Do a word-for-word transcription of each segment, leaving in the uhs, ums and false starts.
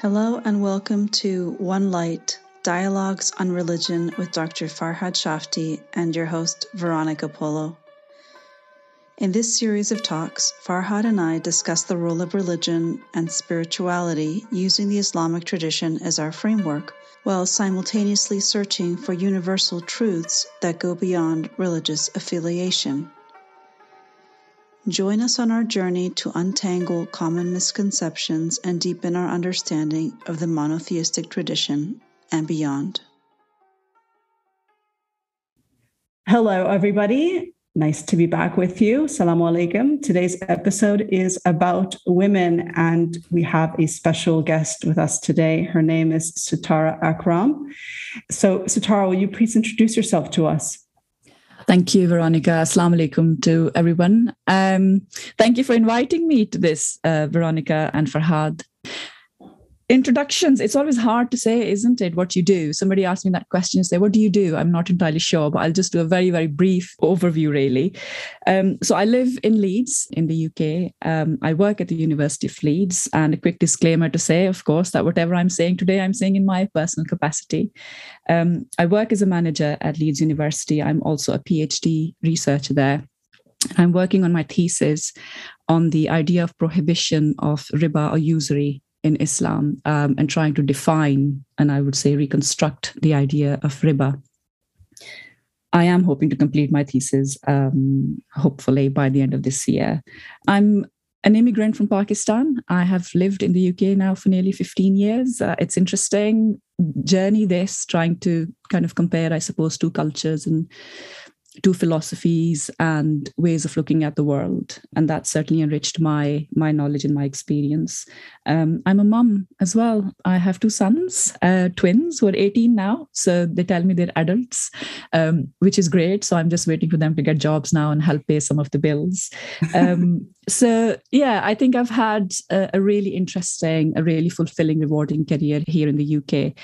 Hello and welcome to One Light, Dialogues on Religion with Doctor Farhad Shafti and your host, Veronica Polo. In this series of talks, Farhad and I discuss the role of religion and spirituality using the Islamic tradition as our framework, while simultaneously searching for universal truths that go beyond religious affiliation. Join us on our journey to untangle common misconceptions and deepen our understanding of the monotheistic tradition and beyond. Hello, everybody. Nice to be back with you. Assalamu alaikum. Today's episode is about women, and we have a special guest with us today. Her name is Sitara Akram. So, Sitara, will you please introduce yourself to us? Thank you, Veronica. Assalamu alaikum to everyone. Um, thank you for inviting me to this, uh, Veronica and Farhad. Introductions, it's always hard to say, isn't it, what you do? Somebody asked me that question, say, what do you do? I'm not entirely sure, but I'll just do a very, very brief overview, really. Um, so I live in Leeds in the U K. Um, I work at the University of Leeds. And a quick disclaimer to say, of course, that whatever I'm saying today, I'm saying in my personal capacity. Um, I work as a manager at Leeds University. I'm also a PhD researcher there. I'm working on my thesis on the idea of prohibition of riba or usury in Islam, um, and trying to define, and I would say reconstruct, the idea of riba. I am hoping to complete my thesis, um, hopefully by the end of this year. I'm an immigrant from Pakistan. I have lived in the U K now for nearly fifteen years. Uh, it's interesting journey, this, trying to kind of compare, I suppose, two cultures and two philosophies and ways of looking at the world. And that certainly enriched my my knowledge and my experience. Um, I'm a mum as well. I have two sons, uh, twins who are eighteen now. So they tell me they're adults, um, which is great. So I'm just waiting for them to get jobs now and help pay some of the bills. Um, so yeah, I think I've had a, a really interesting, a really fulfilling, rewarding career here in the U K.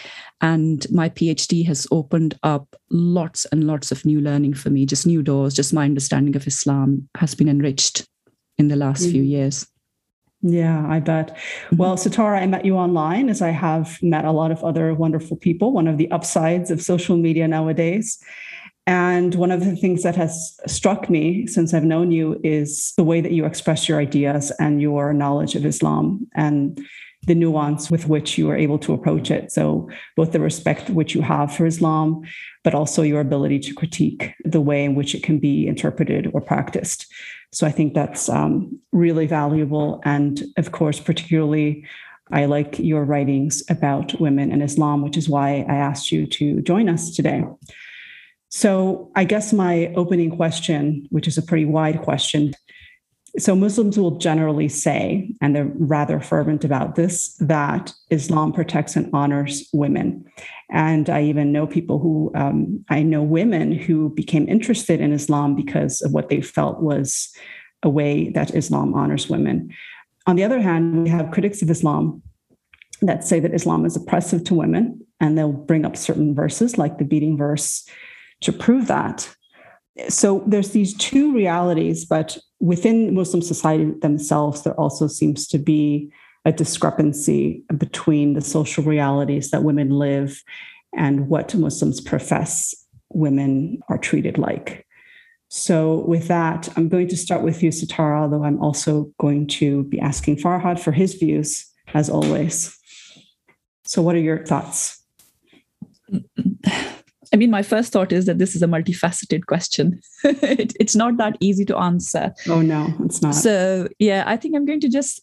And my PhD has opened up lots and lots of new learning for me, just new doors, just my understanding of Islam has been enriched in the last mm. few years. Yeah, I bet. Mm-hmm. Well, Sitara, I met you online, as I have met a lot of other wonderful people, one of the upsides of social media nowadays. And one of the things that has struck me since I've known you is the way that you express your ideas and your knowledge of Islam and the nuance with which you are able to approach it. So both the respect which you have for Islam, but also your ability to critique the way in which it can be interpreted or practiced. So I think that's um, really valuable. And of course, particularly, I like your writings about women and Islam, which is why I asked you to join us today. So I guess my opening question, which is a pretty wide question, so Muslims will generally say, and they're rather fervent about this, that Islam protects and honors women. And I even know people who, um, I know women who became interested in Islam because of what they felt was a way that Islam honors women. On the other hand, we have critics of Islam that say that Islam is oppressive to women, and they'll bring up certain verses like the beating verse to prove that. So there's these two realities, but within Muslim society themselves, there also seems to be a discrepancy between the social realities that women live and what Muslims profess women are treated like. So with that, I'm going to start with you, Sitara, although I'm also going to be asking Farhad for his views, as always. So what are your thoughts? I mean, my first thought is that this is a multifaceted question. it, it's not that easy to answer. Oh, no, it's not. So, yeah, I think I'm going to just,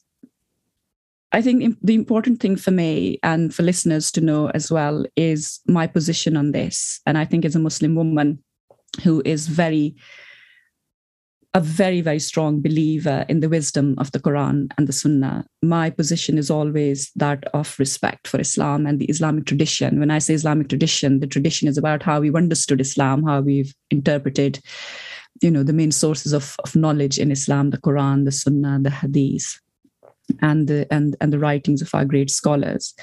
I think the important thing for me and for listeners to know as well is my position on this. And I think as a Muslim woman who is very, a very, very strong believer in the wisdom of the Quran and the Sunnah, my position is always that of respect for Islam and the Islamic tradition. When I say Islamic tradition, the tradition is about how we've understood Islam, how we've interpreted, you know, the main sources of, of knowledge in Islam, the Quran, the Sunnah, the Hadith, and the, and, and the writings of our great scholars.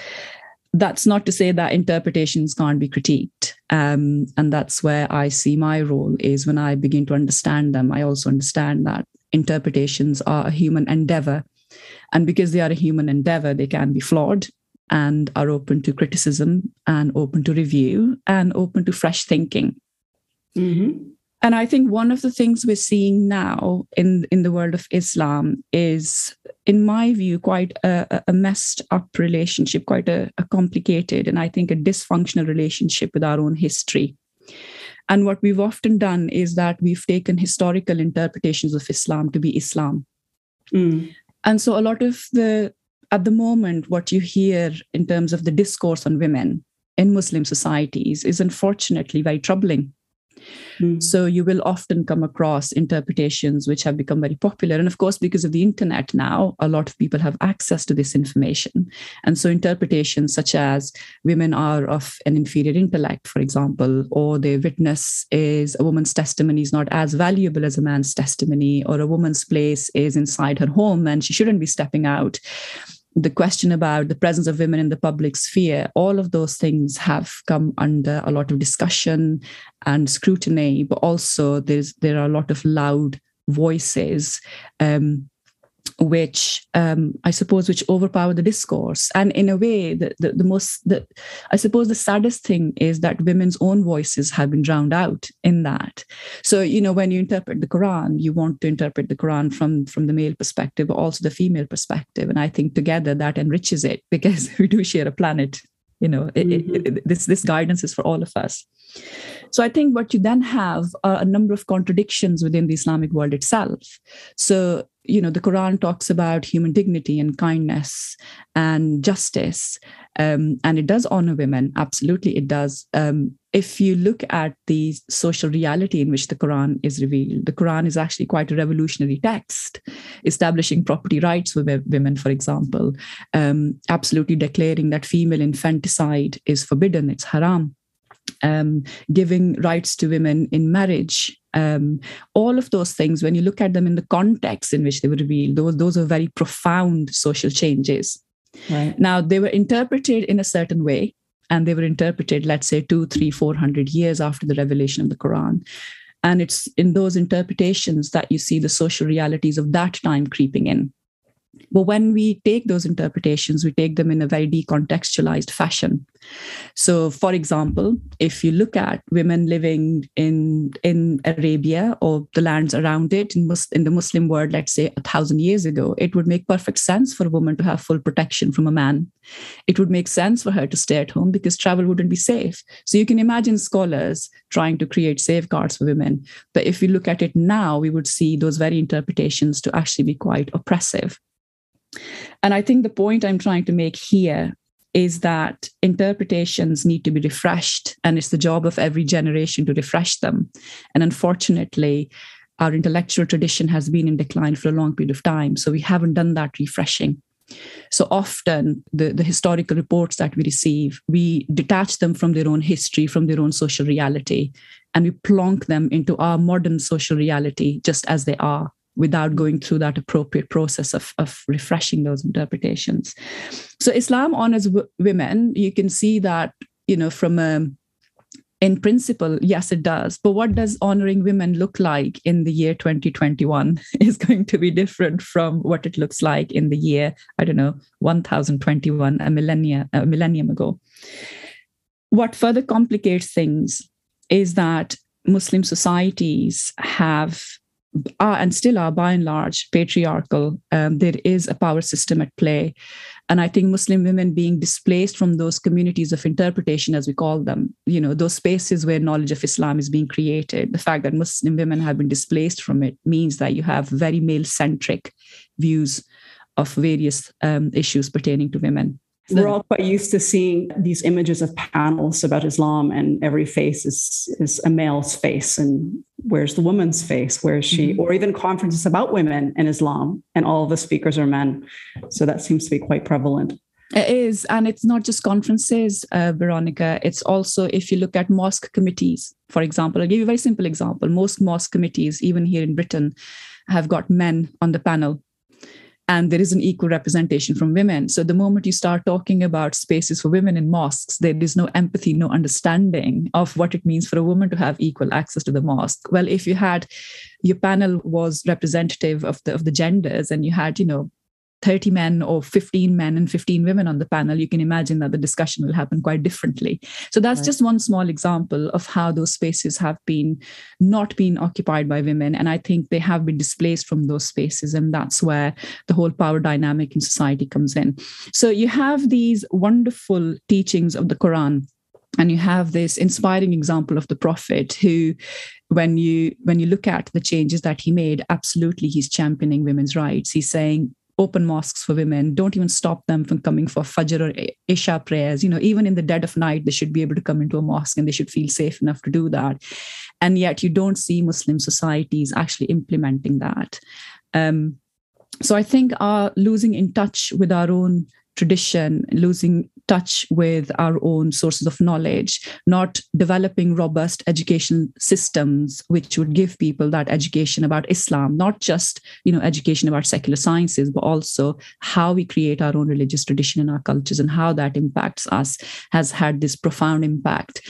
That's not to say that interpretations can't be critiqued. Um, and that's where I see my role is when I begin to understand them. I also understand that interpretations are a human endeavor. And because they are a human endeavor, they can be flawed. and are open to criticism and open to review and open to fresh thinking. Mm-hmm. And I think one of the things we're seeing now in, in the world of Islam is, in my view, quite a, a messed up relationship, quite a, a complicated and I think a dysfunctional relationship with our own history. And what we've often done is that we've taken historical interpretations of Islam to be Islam. Mm. And so a lot of the, at the moment, what you hear in terms of the discourse on women in Muslim societies is unfortunately very troubling. Mm. So you will often come across interpretations which have become very popular. And of course, because of the internet now, a lot of people have access to this information. And so interpretations such as women are of an inferior intellect, for example, or their witness is a woman's testimony is not as valuable as a man's testimony, or a woman's place is inside her home and she shouldn't be stepping out. The question about the presence of women in the public sphere, all of those things have come under a lot of discussion and scrutiny, but also there's, there are a lot of loud voices, um, which um, I suppose which overpower the discourse. And in a way, the, the, the most, the, I suppose the saddest thing is that women's own voices have been drowned out in that. So, you know, when you interpret the Quran, you want to interpret the Quran from, from the male perspective, but also the female perspective. And I think together that enriches it because we do share a planet, you know, it, mm-hmm. it, it, this, this guidance is for all of us. So I think what you then have are a number of contradictions within the Islamic world itself. So, you know, the Quran talks about human dignity and kindness and justice, um, and it does honor women. Absolutely, it does. Um, if you look at the social reality in which the Quran is revealed, the Quran is actually quite a revolutionary text, establishing property rights for women, for example, um, absolutely declaring that female infanticide is forbidden, it's haram. Um, giving rights to women in marriage, um, all of those things, when you look at them in the context in which they were revealed, those, those are very profound social changes. Right. Now, they were interpreted in a certain way, and they were interpreted, let's say, two, three, four hundred years after the revelation of the Quran. And it's in those interpretations that you see the social realities of that time creeping in. But when we take those interpretations, we take them in a very decontextualized fashion. So, for example, if you look at women living in, in Arabia or the lands around it, in, Mus- in the Muslim world, let's say a thousand years ago, it would make perfect sense for a woman to have full protection from a man. It would make sense for her to stay at home because travel wouldn't be safe. So you can imagine scholars trying to create safeguards for women. But if you look at it now, we would see those very interpretations to actually be quite oppressive. And I think the point I'm trying to make here is that interpretations need to be refreshed, and it's the job of every generation to refresh them. And unfortunately, our intellectual tradition has been in decline for a long period of time, so we haven't done that refreshing. So often the, the historical reports that we receive, we detach them from their own history, from their own social reality, and we plonk them into our modern social reality just as they are, without going through that appropriate process of, of refreshing those interpretations. So Islam honors w- women. You can see that, you know, from a, in principle, yes, it does. But what does honoring women look like in the year twenty twenty-one is going to be different from what it looks like in the year, I don't know, one thousand twenty-one, a millennia, a millennium ago. What further complicates things is that Muslim societies have Are and still are by and large patriarchal. Um, there is a power system at play. And I think Muslim women being displaced from those communities of interpretation, as we call them, you know, those spaces where knowledge of Islam is being created. The fact that Muslim women have been displaced from it means that you have very male-centric views of various um, issues pertaining to women. We're all quite used to seeing these images of panels about Islam, and every face is, is a male's face. And where's the woman's face? Where is she? Mm-hmm. Or even conferences about women in Islam, and all the speakers are men. So that seems to be quite prevalent. It is. And it's not just conferences, uh, Veronica. It's also, if you look at mosque committees, for example, I'll give you a very simple example. Most mosque committees, even here in Britain, have got men on the panel. And there is an equal representation from women. So the moment you start talking about spaces for women in mosques, there is no empathy, no understanding of what it means for a woman to have equal access to the mosque. Well, if you had, your panel was representative of the of the genders, and you had, you know, thirty men or fifteen men and fifteen women on the panel, you can imagine that the discussion will happen quite differently. So that's right. just one small example of how those spaces have been not been occupied by women. And I think they have been displaced from those spaces. And that's where the whole power dynamic in society comes in. So you have these wonderful teachings of the Quran. And you have this inspiring example of the Prophet who, when you when you look at the changes that he made, absolutely, he's championing women's rights. He's saying, open mosques for women, don't even stop them from coming for Fajr or Isha prayers. You know, even in the dead of night, they should be able to come into a mosque and they should feel safe enough to do that. And yet you don't see Muslim societies actually implementing that. Um, so I think our losing in touch with our own tradition, losing touch with our own sources of knowledge, not developing robust education systems which would give people that education about Islam, not just, you know, education about secular sciences, but also how we create our own religious tradition in our cultures and how that impacts us, has had this profound impact.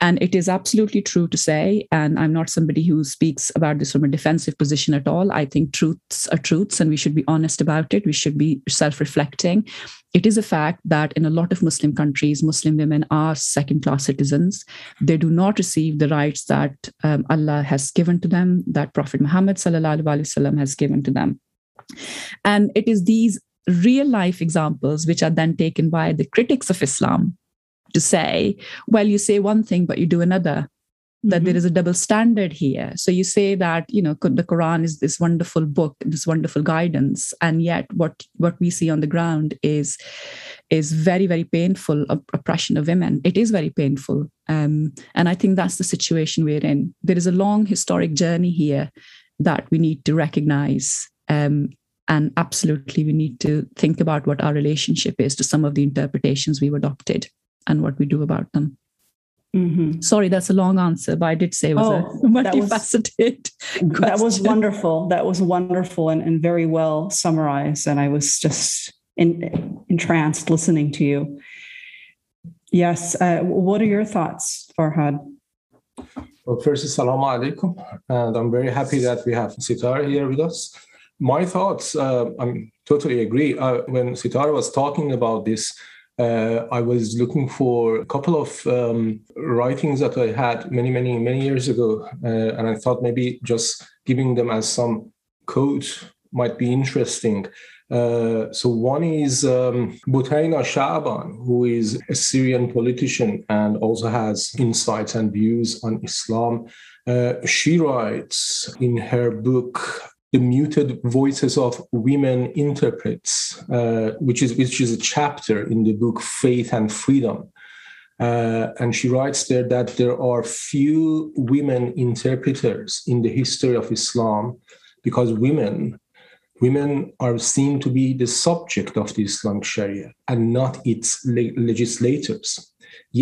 And it is absolutely true to say, and I'm not somebody who speaks about this from a defensive position at all. I think truths are truths and we should be honest about it. We should be self-reflecting. It is a fact that in a lot of Muslim countries, Muslim women are second-class citizens. They do not receive the rights that um, Allah has given to them, that Prophet Muhammad sallallahu alaihi wasallam has given to them. And it is these real-life examples which are then taken by the critics of Islam to say, well, you say one thing, but you do another, that mm-hmm. there is a double standard here. So you say that, you know, the Quran is this wonderful book, this wonderful guidance. And yet what, what we see on the ground is, is very, very painful oppression of women. It is very painful. Um, and I think that's the situation we're in. There is a long historic journey here that we need to recognize. Um, and absolutely, we need to think about what our relationship is to some of the interpretations we've adopted and what we do about them. Mm-hmm. Sorry, that's a long answer, but I did say it was oh, a multifaceted that was, that was wonderful. That was wonderful and, and very well summarized. And I was just in, entranced listening to you. Yes. Uh, what are your thoughts, Farhad? Well, first, assalamu alaikum. And I'm very happy that we have Sitara here with us. My thoughts, uh, I totally agree. Uh, when Sitara was talking about this, Uh, I was looking for a couple of um, writings that I had many, many, many years ago. Uh, and I thought maybe just giving them as some code might be interesting. Uh, so one is um, Butaina Shaaban, who is a Syrian politician and also has insights and views on Islam. Uh, she writes in her book, The Muted Voices of Women Interprets, uh, which is which is a chapter in the book Faith and Freedom. Uh, and she writes there that there are few women interpreters in the history of Islam because women, women are seen to be the subject of the Islamic Sharia and not its le- legislators.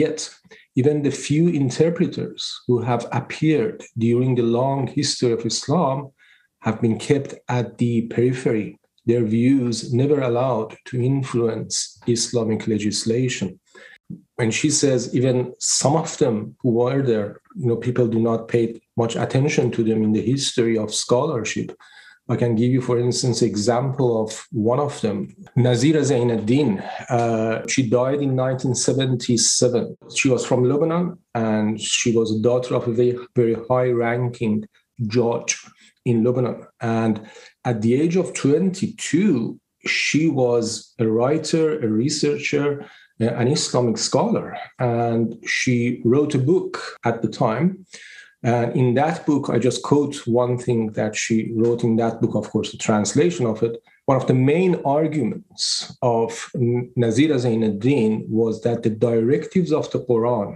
Yet, even the few interpreters who have appeared during the long history of Islam have been kept at the periphery, their views never allowed to influence Islamic legislation. And she says even some of them who were there, you know, people do not pay much attention to them in the history of scholarship. I can give you, for instance, example of one of them, Nazira Zain al-Din. Uh, she died in nineteen seventy-seven. She was from Lebanon, and she was a daughter of a very, very high-ranking judge in Lebanon. And at the age of twenty-two, she was a writer, a researcher, an Islamic scholar. And she wrote a book at the time. And in that book, I just quote one thing that she wrote in that book, of course, the translation of it. One of the main arguments of Nazira Zain al-Din was that the directives of the Quran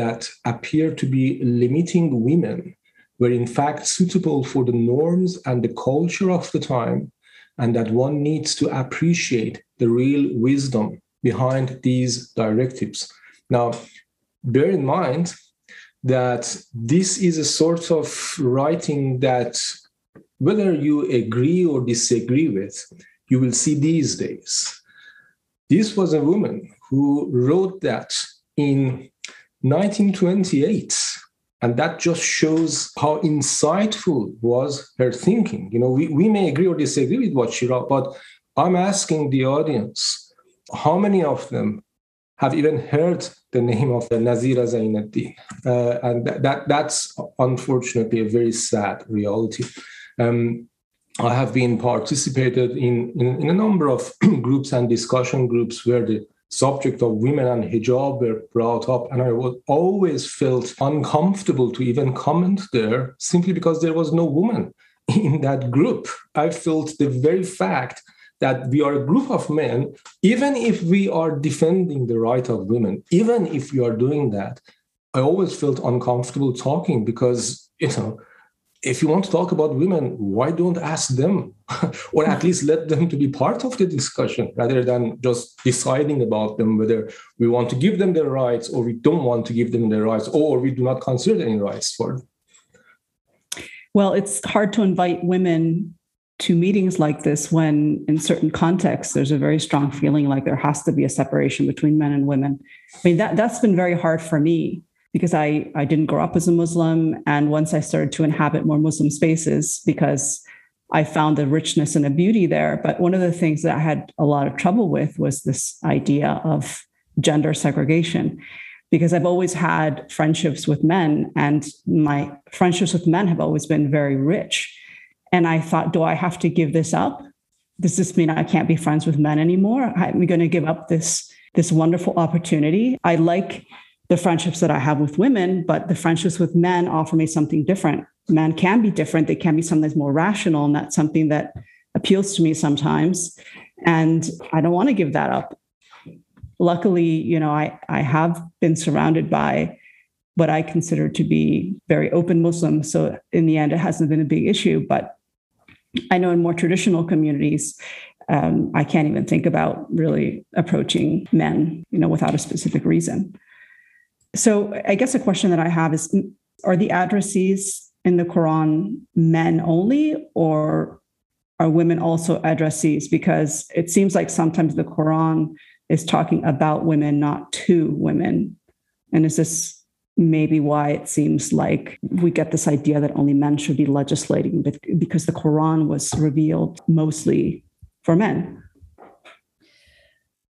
that appear to be limiting women were in fact suitable for the norms and the culture of the time, and that one needs to appreciate the real wisdom behind these directives. Now, bear in mind that this is a sort of writing that, whether you agree or disagree with, you will see these days. This was a woman who wrote that in nineteen twenty-eight. And that just shows how insightful was her thinking. You know, we, we may agree or disagree with what she wrote, but I'm asking the audience, how many of them have even heard the name of the Nazira Zain al-Din? Uh, and that, that that's unfortunately a very sad reality. Um, I have been participated in, in, in a number of groups and discussion groups where the subject of women and hijab were brought up, and I was always felt uncomfortable to even comment there simply because there was no woman in that group. I felt the very fact that we are a group of men, even if we are defending the right of women, even if we are doing that, I always felt uncomfortable talking because, you know, if you want to talk about women, why don't ask them or at least let them to be part of the discussion rather than just deciding about them, whether we want to give them their rights or we don't want to give them their rights or we do not consider any rights for them. Well, it's hard to invite women to meetings like this when in certain contexts, there's a very strong feeling like there has to be a separation between men and women. I mean, that, that's been very hard for me, because I, I didn't grow up as a Muslim. And once I started to inhabit more Muslim spaces, because I found the richness and the beauty there. But one of the things that I had a lot of trouble with was this idea of gender segregation, because I've always had friendships with men, and my friendships with men have always been very rich. And I thought, do I have to give this up? Does this mean I can't be friends with men anymore? I'm going to give up this, this wonderful opportunity. I like the friendships that I have with women, but the friendships with men offer me something different. Men can be different. They can be sometimes more rational, and that's something that appeals to me sometimes. And I don't want to give that up. Luckily, you know, I, I have been surrounded by what I consider to be very open Muslims. So in the end, it hasn't been a big issue. But I know in more traditional communities, um, I can't even think about really approaching men, you know, without a specific reason. So I guess a question that I have is, are the addressees in the Quran men only, or are women also addressees? Because it seems like sometimes the Quran is talking about women, not to women. And is this maybe why it seems like we get this idea that only men should be legislating, because the Quran was revealed mostly for men?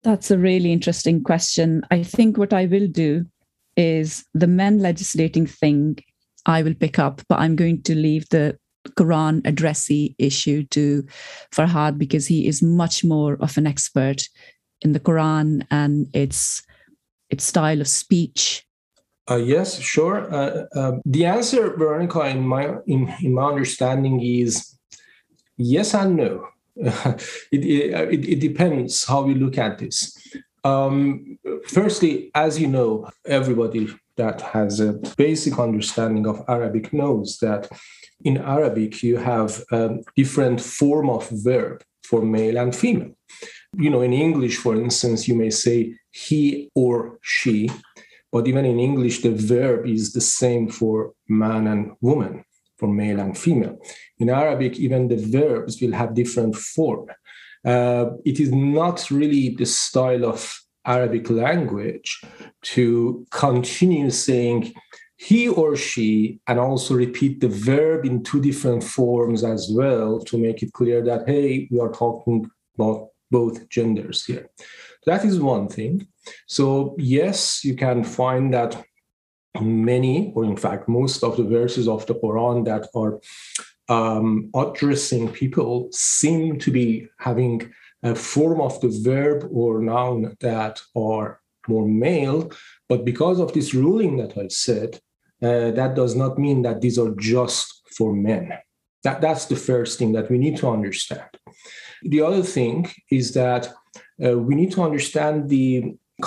That's a really interesting question. I think what I will do is the men legislating thing I will pick up, but I'm going to leave the Quran addressee issue to Farhad, because he is much more of an expert in the Quran and its its style of speech. Uh, yes, sure. Uh, uh, the answer, Veronica, in my in, in my understanding is yes and no. it, it it depends how we look at this. Um, firstly, as you know, everybody that has a basic understanding of Arabic knows that in Arabic you have a different form of verb for male and female. You know, in English, for instance, you may say he or she, but even in English, the verb is the same for man and woman, for male and female. In Arabic, even the verbs will have different form. Uh, it is not really the style of Arabic language to continue saying he or she and also repeat the verb in two different forms as well to make it clear that, hey, we are talking about both genders here. That is one thing. So, yes, you can find that many, or in fact, most of the verses of the Quran that are Um, addressing people seem to be having a form of the verb or noun that are more male, but because of this ruling that I said, uh, that does not mean that these are just for men. That, that's the first thing that we need to understand. The other thing is that uh, we need to understand the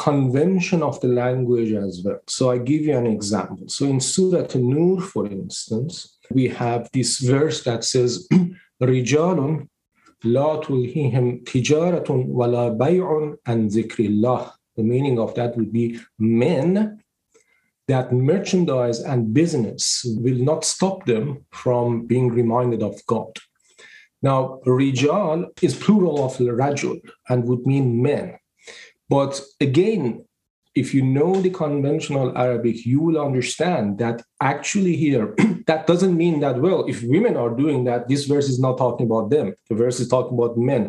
convention of the language as well. So I give you an example. So in Surah An-Nur, for instance, we have this verse that says, رِجَالٌ لَا تُلْهِهِمْ تِجَارَةٌ وَلَا بَيْعٌ عَنْ ذِكْرِ اللَّهِ. The meaning of that would be men that merchandise and business will not stop them from being reminded of God. Now, rijal is plural of rajul and would mean men. But again, if you know the conventional Arabic, you will understand that actually here, that doesn't mean that, well, if women are doing that, this verse is not talking about them. The verse is talking about men.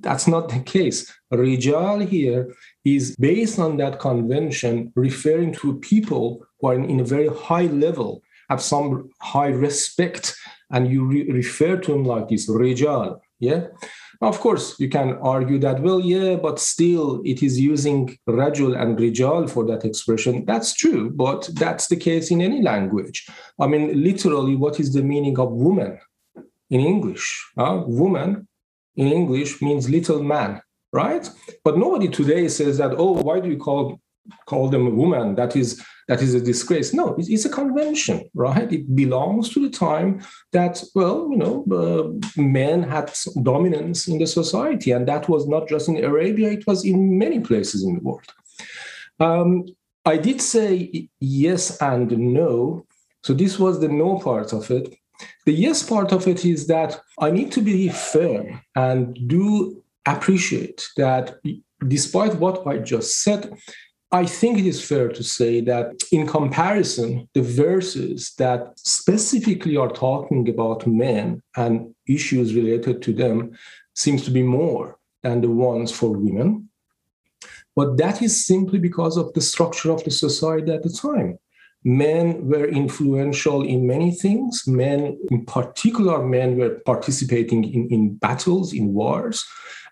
That's not the case. Rijal here is based on that convention, referring to people who are in, in a very high level, have some high respect, and you re- refer to them like this, Rijal. Yeah. Now, of course, you can argue that, well, yeah, but still it is using Rajul and Rijal for that expression. That's true, but that's the case in any language. I mean, literally, what is the meaning of woman in English? Uh, woman in English means little man, right? But nobody today says that, oh, why do you call call them a woman? That is that is a disgrace. No, it's, it's a convention, right? It belongs to the time that, well, you know, uh, men had dominance in the society, and that was not just in Arabia, it was in many places in the world. Um, I did say yes and no, so this was the no part of it. The yes part of it is that I need to be firm and do appreciate that despite what I just said, I think it is fair to say that in comparison, the verses that specifically are talking about men and issues related to them seems to be more than the ones for women. But that is simply because of the structure of the society at the time. Men were influential in many things. Men, in particular, men were participating in, in battles, in wars.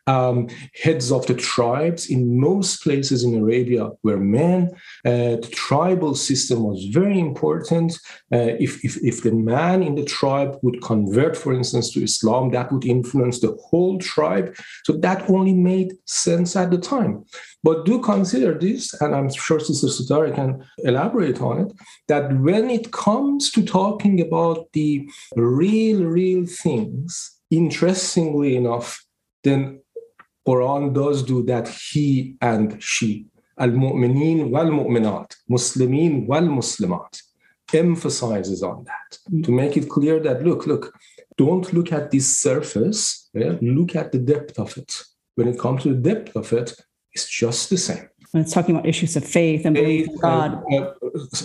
Um, heads of the tribes in most places in Arabia were men. Uh, the tribal system was very important. Uh, if, if, if the man in the tribe would convert, for instance, to Islam, that would influence the whole tribe. So that only made sense at the time. But do consider this, and I'm sure Sister Sitara can elaborate on it, that when it comes to talking about the real, real things, interestingly enough, then Quran does do that he and she, al-mu'mineen wal-mu'minat, muslimin wal-muslimat, emphasizes on that mm. to make it clear that, look, look, don't look at this surface, yeah? Look at the depth of it. When it comes to the depth of it, it's just the same. When it's talking about issues of faith and belief in God. Uh,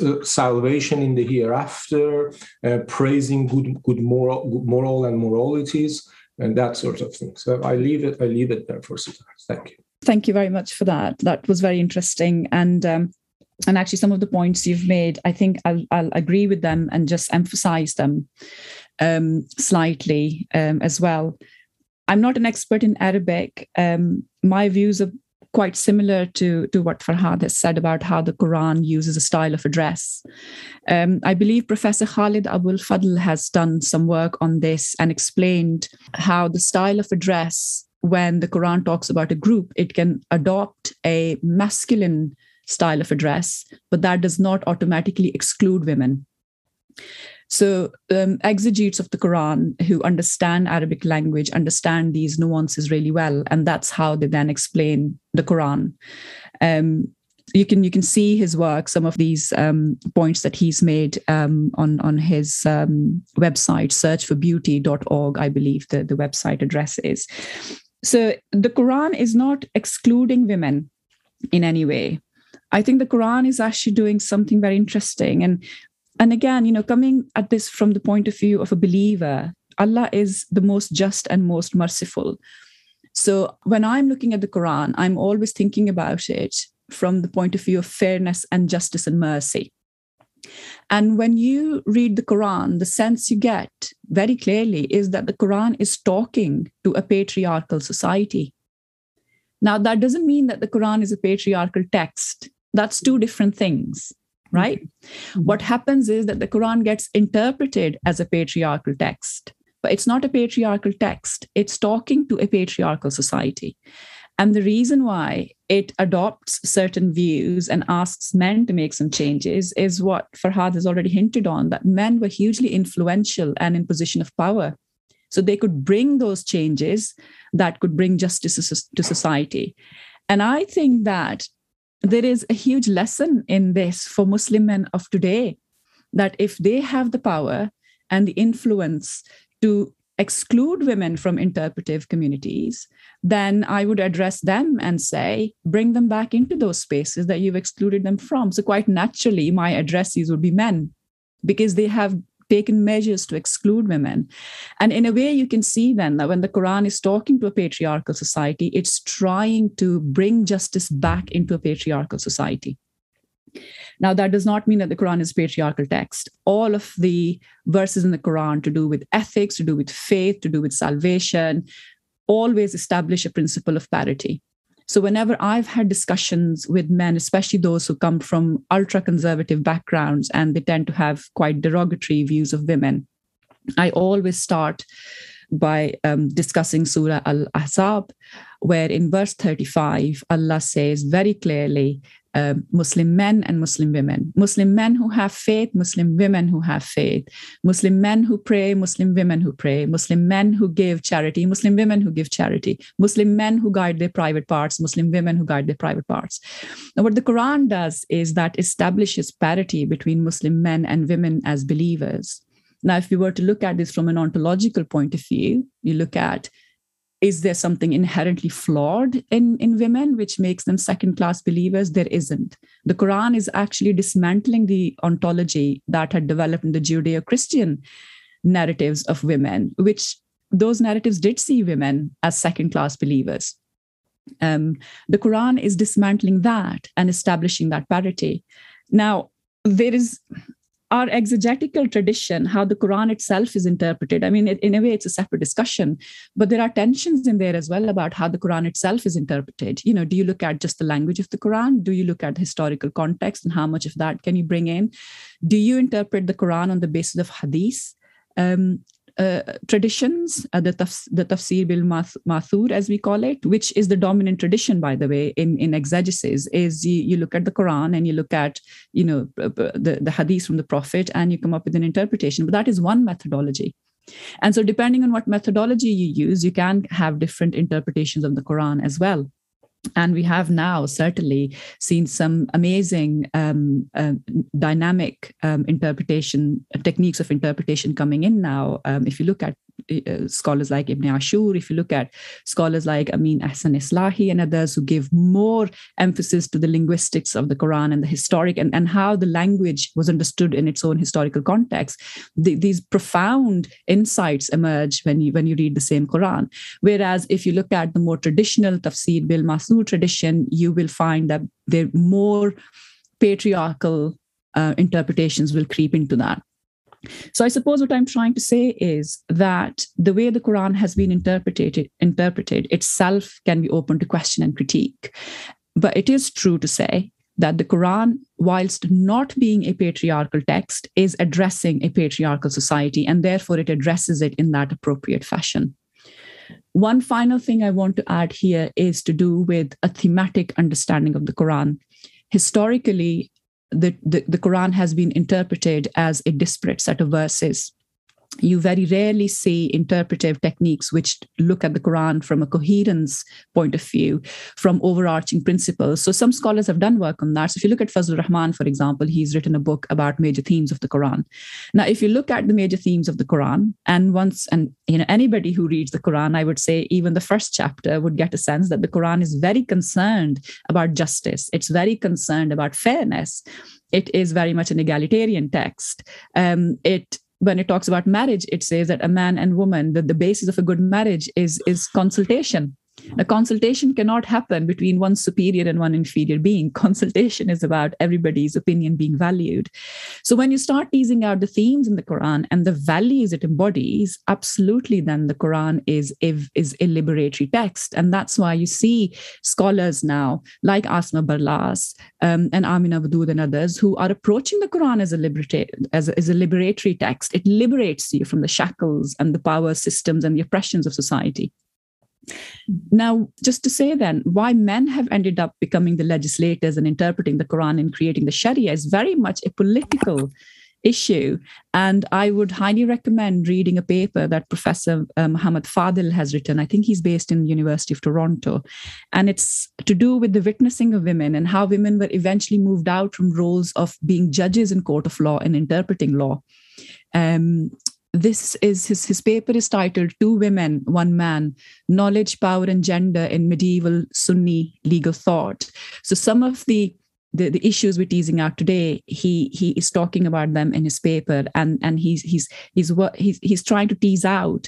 uh, salvation in the hereafter, uh, praising good, good moral, good moral and moralities, and that sort of thing. So I leave it, I leave it there for Sitara. Thank you. Thank you very much for that. That was very interesting. And um, and actually some of the points you've made, I think I'll, I'll agree with them and just emphasize them um, slightly um, as well. I'm not an expert in Arabic. Um, my views are quite similar to, to what Farhad has said about how the Quran uses a style of address. Um, I believe Professor Khaled Abou El Fadl has done some work on this and explained how the style of address, when the Quran talks about a group, it can adopt a masculine style of address, but that does not automatically exclude women. So um, exegetes of the Quran who understand Arabic language understand these nuances really well, and that's how they then explain the Quran. Um, you can you can see his work, some of these um, points that he's made um, on on his um, website, search for beauty dot org, I believe the the website address is. So the Quran is not excluding women in any way. I think the Quran is actually doing something very interesting. And And again, you know, coming at this from the point of view of a believer, Allah is the most just and most merciful. So when I'm looking at the Quran, I'm always thinking about it from the point of view of fairness and justice and mercy. And when you read the Quran, the sense you get very clearly is that the Quran is talking to a patriarchal society. Now, that doesn't mean that the Quran is a patriarchal text. That's two different things. Right? Mm-hmm. What happens is that the Quran gets interpreted as a patriarchal text, but it's not a patriarchal text. It's talking to a patriarchal society. And the reason why it adopts certain views and asks men to make some changes is what Farhad has already hinted on, that men were hugely influential and in position of power. So they could bring those changes that could bring justice to society. And I think that there is a huge lesson in this for Muslim men of today, that if they have the power and the influence to exclude women from interpretive communities, then I would address them and say, bring them back into those spaces that you've excluded them from. So quite naturally, my addressees would be men, because they have taken measures to exclude women. And in a way, you can see then that when the Quran is talking to a patriarchal society, it's trying to bring justice back into a patriarchal society. Now, that does not mean that the Quran is a patriarchal text. All of the verses in the Quran to do with ethics, to do with faith, to do with salvation, always establish a principle of parity. So whenever I've had discussions with men, especially those who come from ultra-conservative backgrounds and they tend to have quite derogatory views of women, I always start by um, discussing Surah Al-Ahzab, where in verse thirty-five, Allah says very clearly, Uh, Muslim men and Muslim women, Muslim men who have faith, Muslim women who have faith, Muslim men who pray, Muslim women who pray, Muslim men who give charity, Muslim women who give charity, Muslim men who guide their private parts, Muslim women who guide their private parts. Now, what the Quran does is that establishes parity between Muslim men and women as believers. Now, if we were to look at this from an ontological point of view, you look at, is there something inherently flawed in, in women which makes them second-class believers? There isn't. The Quran is actually dismantling the ontology that had developed in the Judeo-Christian narratives of women, which those narratives did see women as second-class believers. Um, the Quran is dismantling that and establishing that parity. Now, there is... our exegetical tradition, how the Quran itself is interpreted, I mean, in a way, it's a separate discussion, but there are tensions in there as well about how the Quran itself is interpreted. You know, do you look at just the language of the Quran? Do you look at the historical context and how much of that can you bring in? Do you interpret the Quran on the basis of hadith um, uh, traditions, uh, the, tafs- the tafsir bil mathur, as we call it, which is the dominant tradition, by the way, in, in exegesis, is you, you look at the Quran and you look at, you know, the, the hadith from the Prophet and you come up with an interpretation. But that is one methodology. And so depending on what methodology you use, you can have different interpretations of the Quran as well. And we have now certainly seen some amazing um, uh, dynamic um, interpretation, techniques of interpretation coming in now. Um, if you look at uh, scholars like Ibn Ashur, if you look at scholars like Amin Ahsan Islahi and others who give more emphasis to the linguistics of the Quran and the historic and, and how the language was understood in its own historical context, the, these profound insights emerge when you, when you read the same Quran. Whereas if you look at the more traditional tafsir bil mas tradition, you will find that there more patriarchal uh, interpretations will creep into that. So I suppose what I'm trying to say is that the way the Quran has been interpreted, interpreted itself can be open to question and critique. But it is true to say that the Quran, whilst not being a patriarchal text, is addressing a patriarchal society, and therefore it addresses it in that appropriate fashion. One final thing I want to add here is to do with a thematic understanding of the Quran. Historically, the, the, the Quran has been interpreted as a disparate set of verses. You very rarely see interpretive techniques which look at the Quran from a coherence point of view, from overarching principles. So some scholars have done work on that. So if you look at Fazlur Rahman, for example, he's written a book about major themes of the Quran. Now, if you look at the major themes of the Quran, and once, and you know, anybody who reads the Quran, I would say even the first chapter would get a sense that the Quran is very concerned about justice. It's very concerned about fairness. It is very much an egalitarian text. Um, it When it talks about marriage, it says that a man and woman, that the basis of a good marriage is, is consultation. Now, consultation cannot happen between one superior and one inferior being. Consultation is about everybody's opinion being valued. So when you start teasing out the themes in the Quran and the values it embodies, absolutely then the Quran is, is a liberatory text. And that's why you see scholars now like Asma Barlas um, and Amina Wadud and others who are approaching the Quran as a, liberata- as, a, as a liberatory text. It liberates you from the shackles and the power systems and the oppressions of society. Now, just to say then, why men have ended up becoming the legislators and interpreting the Quran and creating the Sharia is very much a political issue. And I would highly recommend reading a paper that Professor uh, Muhammad Fadil has written. I think he's based in the University of Toronto. And it's to do with the witnessing of women and how women were eventually moved out from roles of being judges in court of law and interpreting law. Um, This is his, his paper is titled Two Women, One Man, Knowledge, Power and Gender in Medieval Sunni Legal Thought. So some of the the, the issues we're teasing out today, he he is talking about them in his paper, and and he's he's he's he's he's trying to tease out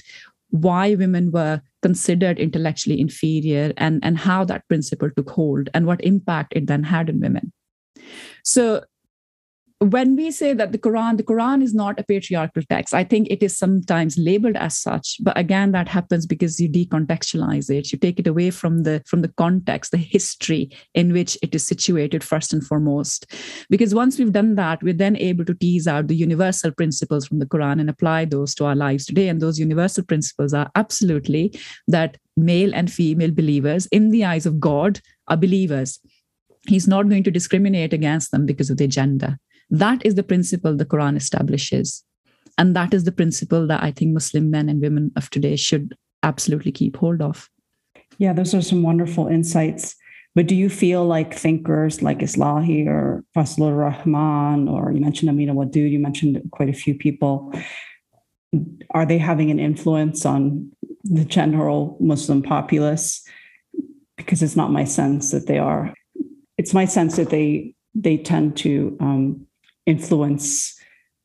why women were considered intellectually inferior, and and how that principle took hold and what impact it then had on women. So when we say that the Quran, the Quran is not a patriarchal text, I think it is sometimes labeled as such. But again, that happens because you decontextualize it. You take it away from the from the context, the history in which it is situated first and foremost. Because once we've done that, we're then able to tease out the universal principles from the Quran and apply those to our lives today. And those universal principles are absolutely that male and female believers, in the eyes of God, are believers. He's not going to discriminate against them because of their gender. That is the principle the Quran establishes. And that is the principle that I think Muslim men and women of today should absolutely keep hold of. Yeah, those are some wonderful insights. But do you feel like thinkers like Islahi or Fazlur Rahman, or you mentioned Amina Wadud, you mentioned quite a few people, are they having an influence on the general Muslim populace? Because it's not my sense that they are. It's my sense that they they tend to... Um, influence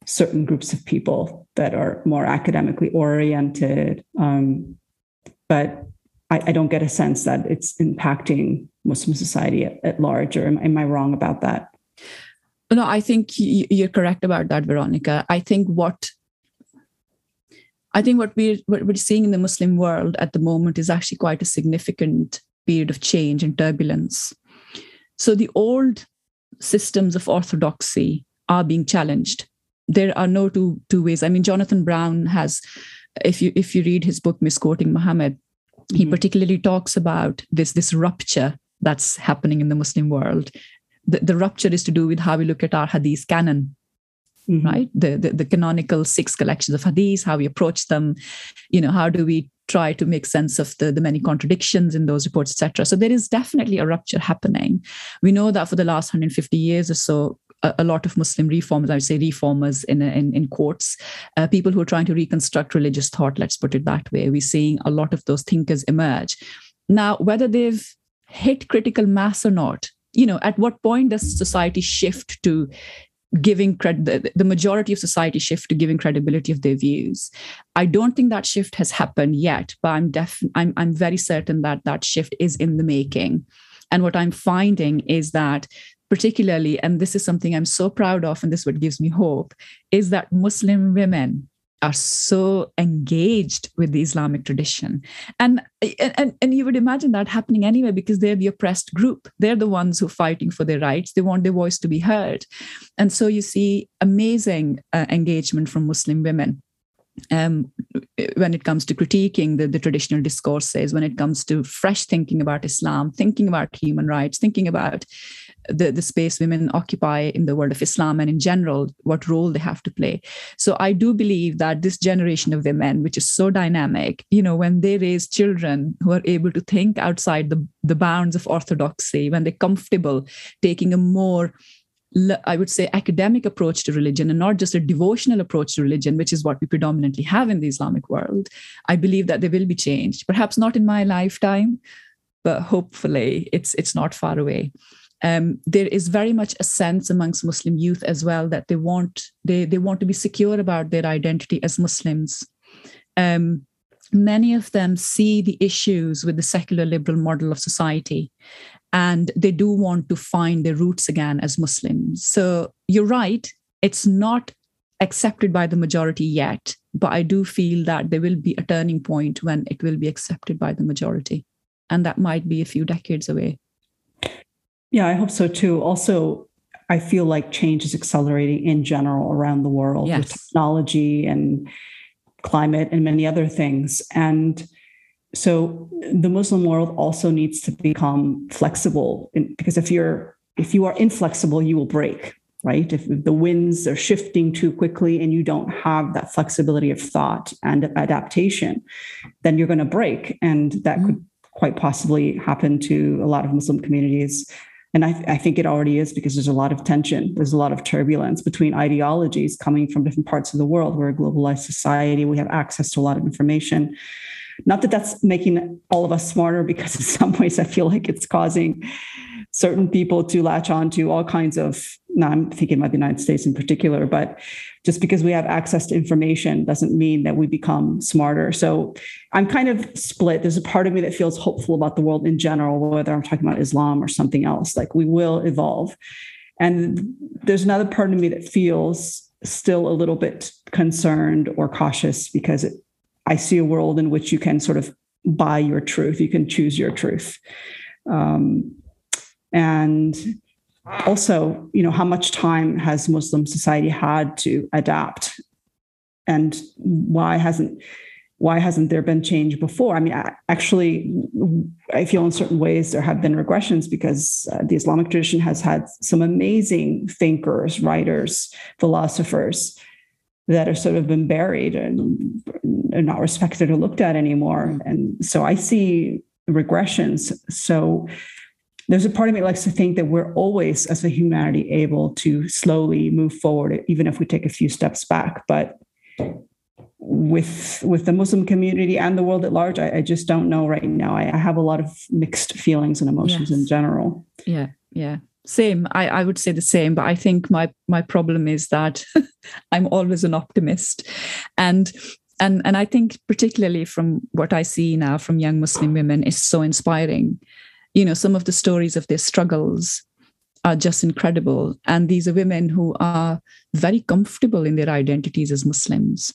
certain groups of people that are more academically oriented. Um, but I, I don't get a sense that it's impacting Muslim society at, at large, or am, am I wrong about that? No, I think you're correct about that, Veronica. I think what I think what we're, what we're seeing in the Muslim world at the moment is actually quite a significant period of change and turbulence. So the old systems of orthodoxy are being challenged. There are no two two ways. I mean, Jonathan Brown has, if you if you read his book, Misquoting Muhammad, mm-hmm. he particularly talks about this, this rupture that's happening in the Muslim world. The, the rupture is to do with how we look at our hadith canon, mm-hmm. right? The, the the canonical six collections of hadith, how we approach them, you know, how do we try to make sense of the, the many contradictions in those reports, et cetera. So there is definitely a rupture happening. We know that for the last one hundred fifty years or so, a lot of Muslim reformers, I would say reformers in in, in quotes, uh, people who are trying to reconstruct religious thought, let's put it that way. We're seeing a lot of those thinkers emerge. Now, whether they've hit critical mass or not, you know, at what point does society shift to giving cred- the, the majority of society shift to giving credibility of their views? I don't think that shift has happened yet, but I'm def- I'm I'm very certain that that shift is in the making. And what I'm finding is that, particularly, and this is something I'm so proud of, and this is what gives me hope, is that Muslim women are so engaged with the Islamic tradition. And, and, and you would imagine that happening anyway, because they're the oppressed group. They're the ones who are fighting for their rights. They want their voice to be heard. And so you see amazing uh, engagement from Muslim women. Um, when it comes to critiquing the, the traditional discourses, when it comes to fresh thinking about Islam, thinking about human rights, thinking about the, the space women occupy in the world of Islam and in general, what role they have to play. So I do believe that this generation of women, which is so dynamic, you know, when they raise children who are able to think outside the, the bounds of orthodoxy, when they're comfortable taking a more, I would say, academic approach to religion and not just a devotional approach to religion, which is what we predominantly have in the Islamic world, I believe that there will be change. Perhaps not in my lifetime, but hopefully it's it's not far away. Um, there is very much a sense amongst Muslim youth as well that they want they they want to be secure about their identity as Muslims. Um, many of them see the issues with the secular liberal model of society, and they do want to find their roots again as Muslims. So you're right, it's not accepted by the majority yet, but I do feel that there will be a turning point when it will be accepted by the majority. And that might be a few decades away. Yeah, I hope so too. Also, I feel like change is accelerating in general around the world, yes, with technology and climate and many other things. And so the Muslim world also needs to become flexible, because if you're if you are inflexible, you will break, right? If the winds are shifting too quickly and you don't have that flexibility of thought and adaptation, then you're going to break. And that mm-hmm. could quite possibly happen to a lot of Muslim communities. And I, th- I think it already is, because there's a lot of tension. There's a lot of turbulence between ideologies coming from different parts of the world. We're a globalized society. We have access to a lot of information. Not that that's making all of us smarter, because in some ways I feel like it's causing certain people to latch on to all kinds of, now I'm thinking about the United States in particular, but just because we have access to information doesn't mean that we become smarter. So I'm kind of split. There's a part of me that feels hopeful about the world in general, whether I'm talking about Islam or something else, like we will evolve. And there's another part of me that feels still a little bit concerned or cautious because it, I see a world in which you can sort of buy your truth. You can choose your truth. Um, and also, you know, how much time has Muslim society had to adapt, and why hasn't, why hasn't there been change before? I mean, I, actually, I feel in certain ways there have been regressions because uh, the Islamic tradition has had some amazing thinkers, writers, philosophers that are sort of been buried and are not respected or looked at anymore. And so I see regressions. So there's a part of me that likes to think that we're always, as a humanity, able to slowly move forward, even if we take a few steps back. But with with the Muslim community and the world at large, I, I just don't know right now. I, I have a lot of mixed feelings and emotions yes. in general. Yeah, yeah. Same. I, I would say the same, but I think my my problem is that I'm always an optimist. And and and I think particularly from what I see now from young Muslim women is so inspiring. You know, some of the stories of their struggles are just incredible. And these are women who are very comfortable in their identities as Muslims.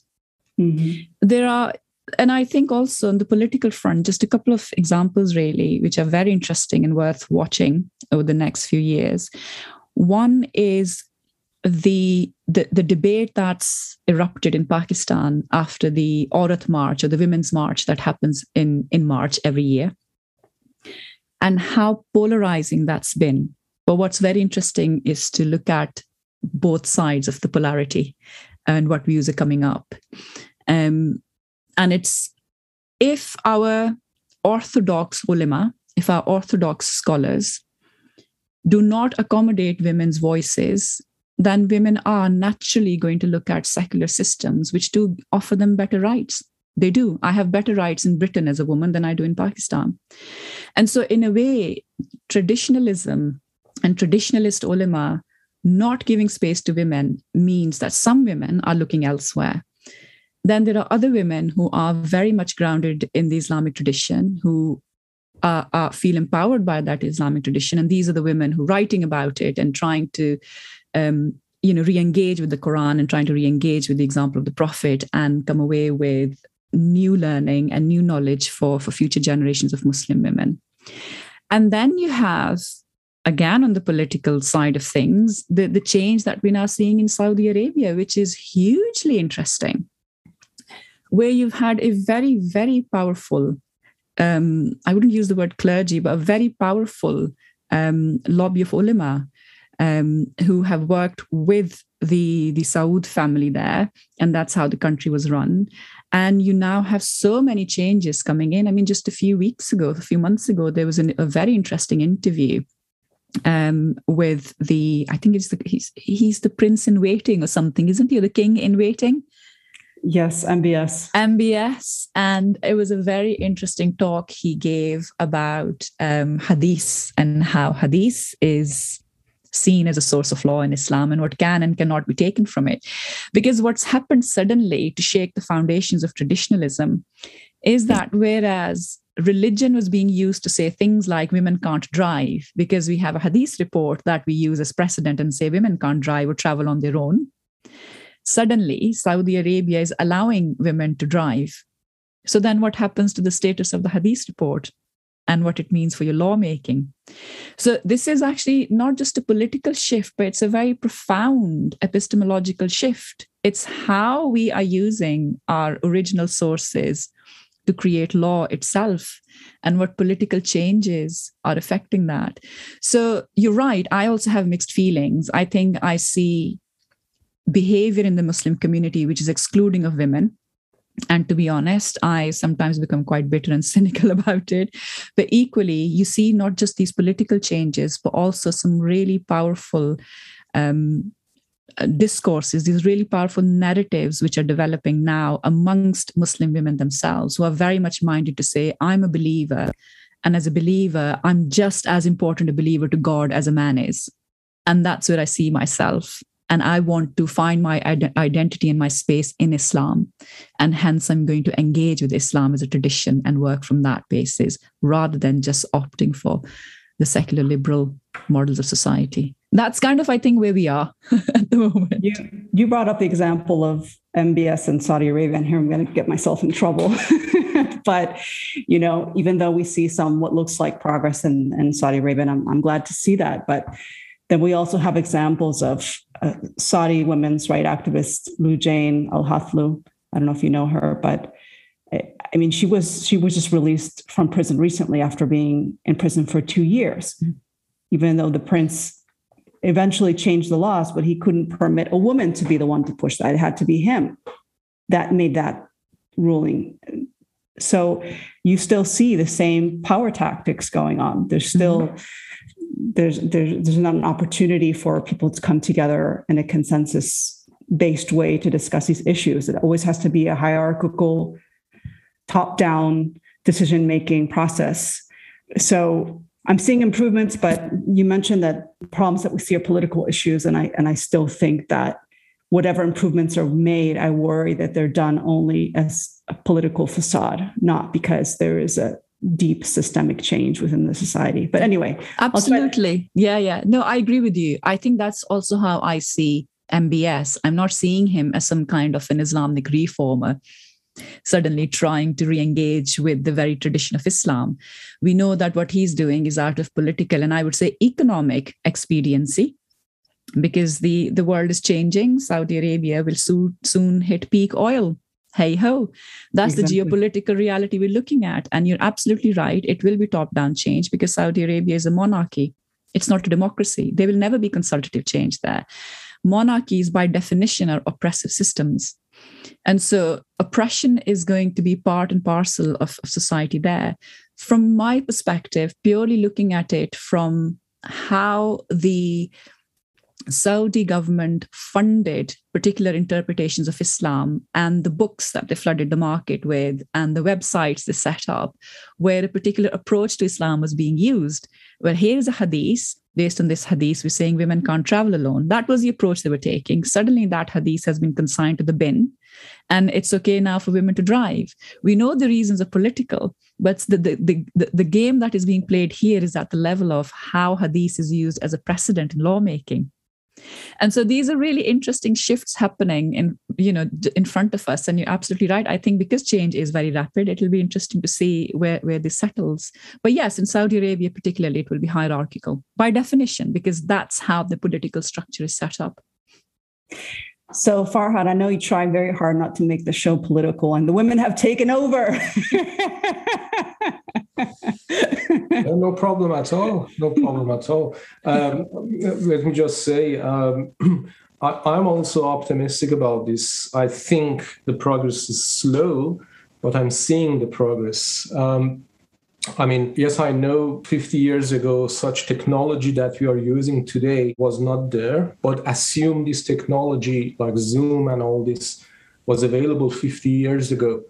Mm-hmm. There are, and I think also on the political front, just a couple of examples really, which are very interesting and worth watching over the next few years. One is the the, the debate that's erupted in Pakistan after the Aurat March, or the Women's March that happens in, in March every year, and how polarizing that's been. But what's very interesting is to look at both sides of the polarity and what views are coming up. Um, And it's, if our orthodox ulama, if our orthodox scholars do not accommodate women's voices, then women are naturally going to look at secular systems, which do offer them better rights. They do. I have better rights in Britain as a woman than I do in Pakistan. And so in a way, traditionalism and traditionalist ulama not giving space to women means that some women are looking elsewhere. Then there are other women who are very much grounded in the Islamic tradition, who uh, uh, feel empowered by that Islamic tradition. And these are the women who are writing about it and trying to, um, you know, re-engage with the Quran and trying to re-engage with the example of the Prophet and come away with new learning and new knowledge for, for future generations of Muslim women. And then you have, again, on the political side of things, the, the change that we're now seeing in Saudi Arabia, which is hugely interesting, where you've had a very, very powerful, um, I wouldn't use the word clergy, but a very powerful um, lobby of ulama um, who have worked with the, the Saud family there. And that's how the country was run. And you now have so many changes coming in. I mean, just a few weeks ago, a few months ago, there was an, a very interesting interview um with the, I think it's the, he's, he's the prince in waiting or something, isn't he? Or the king in waiting? Yes, M B S. M B S. And it was a very interesting talk he gave about um, hadith and how hadith is seen as a source of law in Islam and what can and cannot be taken from it. Because what's happened suddenly to shake the foundations of traditionalism is that whereas religion was being used to say things like women can't drive, because we have a hadith report that we use as precedent and say women can't drive or travel on their own, suddenly, Saudi Arabia is allowing women to drive. So then what happens to the status of the Hadith report and what it means for your lawmaking? So this is actually not just a political shift, but it's a very profound epistemological shift. It's how we are using our original sources to create law itself and what political changes are affecting that. So you're right. I also have mixed feelings. I think I see behavior in the Muslim community which is excluding of women, and to be honest, I sometimes become quite bitter and cynical about it. But equally, you see not just these political changes, but also some really powerful um, discourses, these really powerful narratives which are developing now amongst Muslim women themselves, who are very much minded to say, I'm a believer And as a believer, I'm just as important a believer to God as a man is. And that's where I see myself. And I want to find my ident- identity and my space in Islam. And hence, I'm going to engage with Islam as a tradition and work from that basis, rather than just opting for the secular liberal models of society. That's kind of, I think, where we are at the moment. You, you brought up the example of M B S in Saudi Arabia, and here I'm going to get myself in trouble. But, you know, even though we see some what looks like progress in, in Saudi Arabia, and I'm, I'm glad to see that, but then we also have examples of uh, Saudi women's rights activist Lou Jane Al-Hathloul. I don't know if you know her, but I mean, she was she was just released from prison recently after being in prison for two years, mm-hmm. even though the prince eventually changed the laws, but he couldn't permit a woman to be the one to push that. It had to be him that made that ruling. So you still see the same power tactics going on. There's still, mm-hmm. there's, there's, there's not an opportunity for people to come together in a consensus-based way to discuss these issues. It always has to be a hierarchical, top-down decision-making process. So I'm seeing improvements, but you mentioned that problems that we see are political issues. And I, and I still think that whatever improvements are made, I worry that they're done only as a political facade, not because there is a deep systemic change within the society. But anyway. Absolutely. Yeah, yeah. No, I agree with you. I think that's also how I see M B S. I'm not seeing him as some kind of an Islamic reformer suddenly trying to re-engage with the very tradition of Islam. We know that what he's doing is out of political and I would say economic expediency, because the, the world is changing. Saudi Arabia will soon, soon hit peak oil. Hey ho, that's exactly. The geopolitical reality we're looking at. And you're absolutely right. It will be top-down change because Saudi Arabia is a monarchy. It's not a democracy. There will never be consultative change there. Monarchies by definition are oppressive systems. And so oppression is going to be part and parcel of, of society there. From my perspective, purely looking at it from how the Saudi government funded particular interpretations of Islam and the books that they flooded the market with and the websites they set up, where a particular approach to Islam was being used. Well, here's a hadith. Based on this hadith, we're saying women can't travel alone. That was the approach they were taking. Suddenly that hadith has been consigned to the bin and it's okay now for women to drive. We know the reasons are political, but the, the, the, the game that is being played here is at the level of how hadith is used as a precedent in lawmaking. And so these are really interesting shifts happening in, you know, in front of us. And you're absolutely right. I think because change is very rapid, it'll be interesting to see where, where this settles. But yes, in Saudi Arabia, particularly, it will be hierarchical by definition, because that's how the political structure is set up. So Farhad, I know you try very hard not to make the show political, and the women have taken over. no, no problem at all. No problem at all. Um, let me just say, um, I, I'm also optimistic about this. I think the progress is slow, but I'm seeing the progress. Um, I mean, yes, I know fifty years ago, such technology that we are using today was not there, but assume this technology like Zoom and all this was available fifty years ago.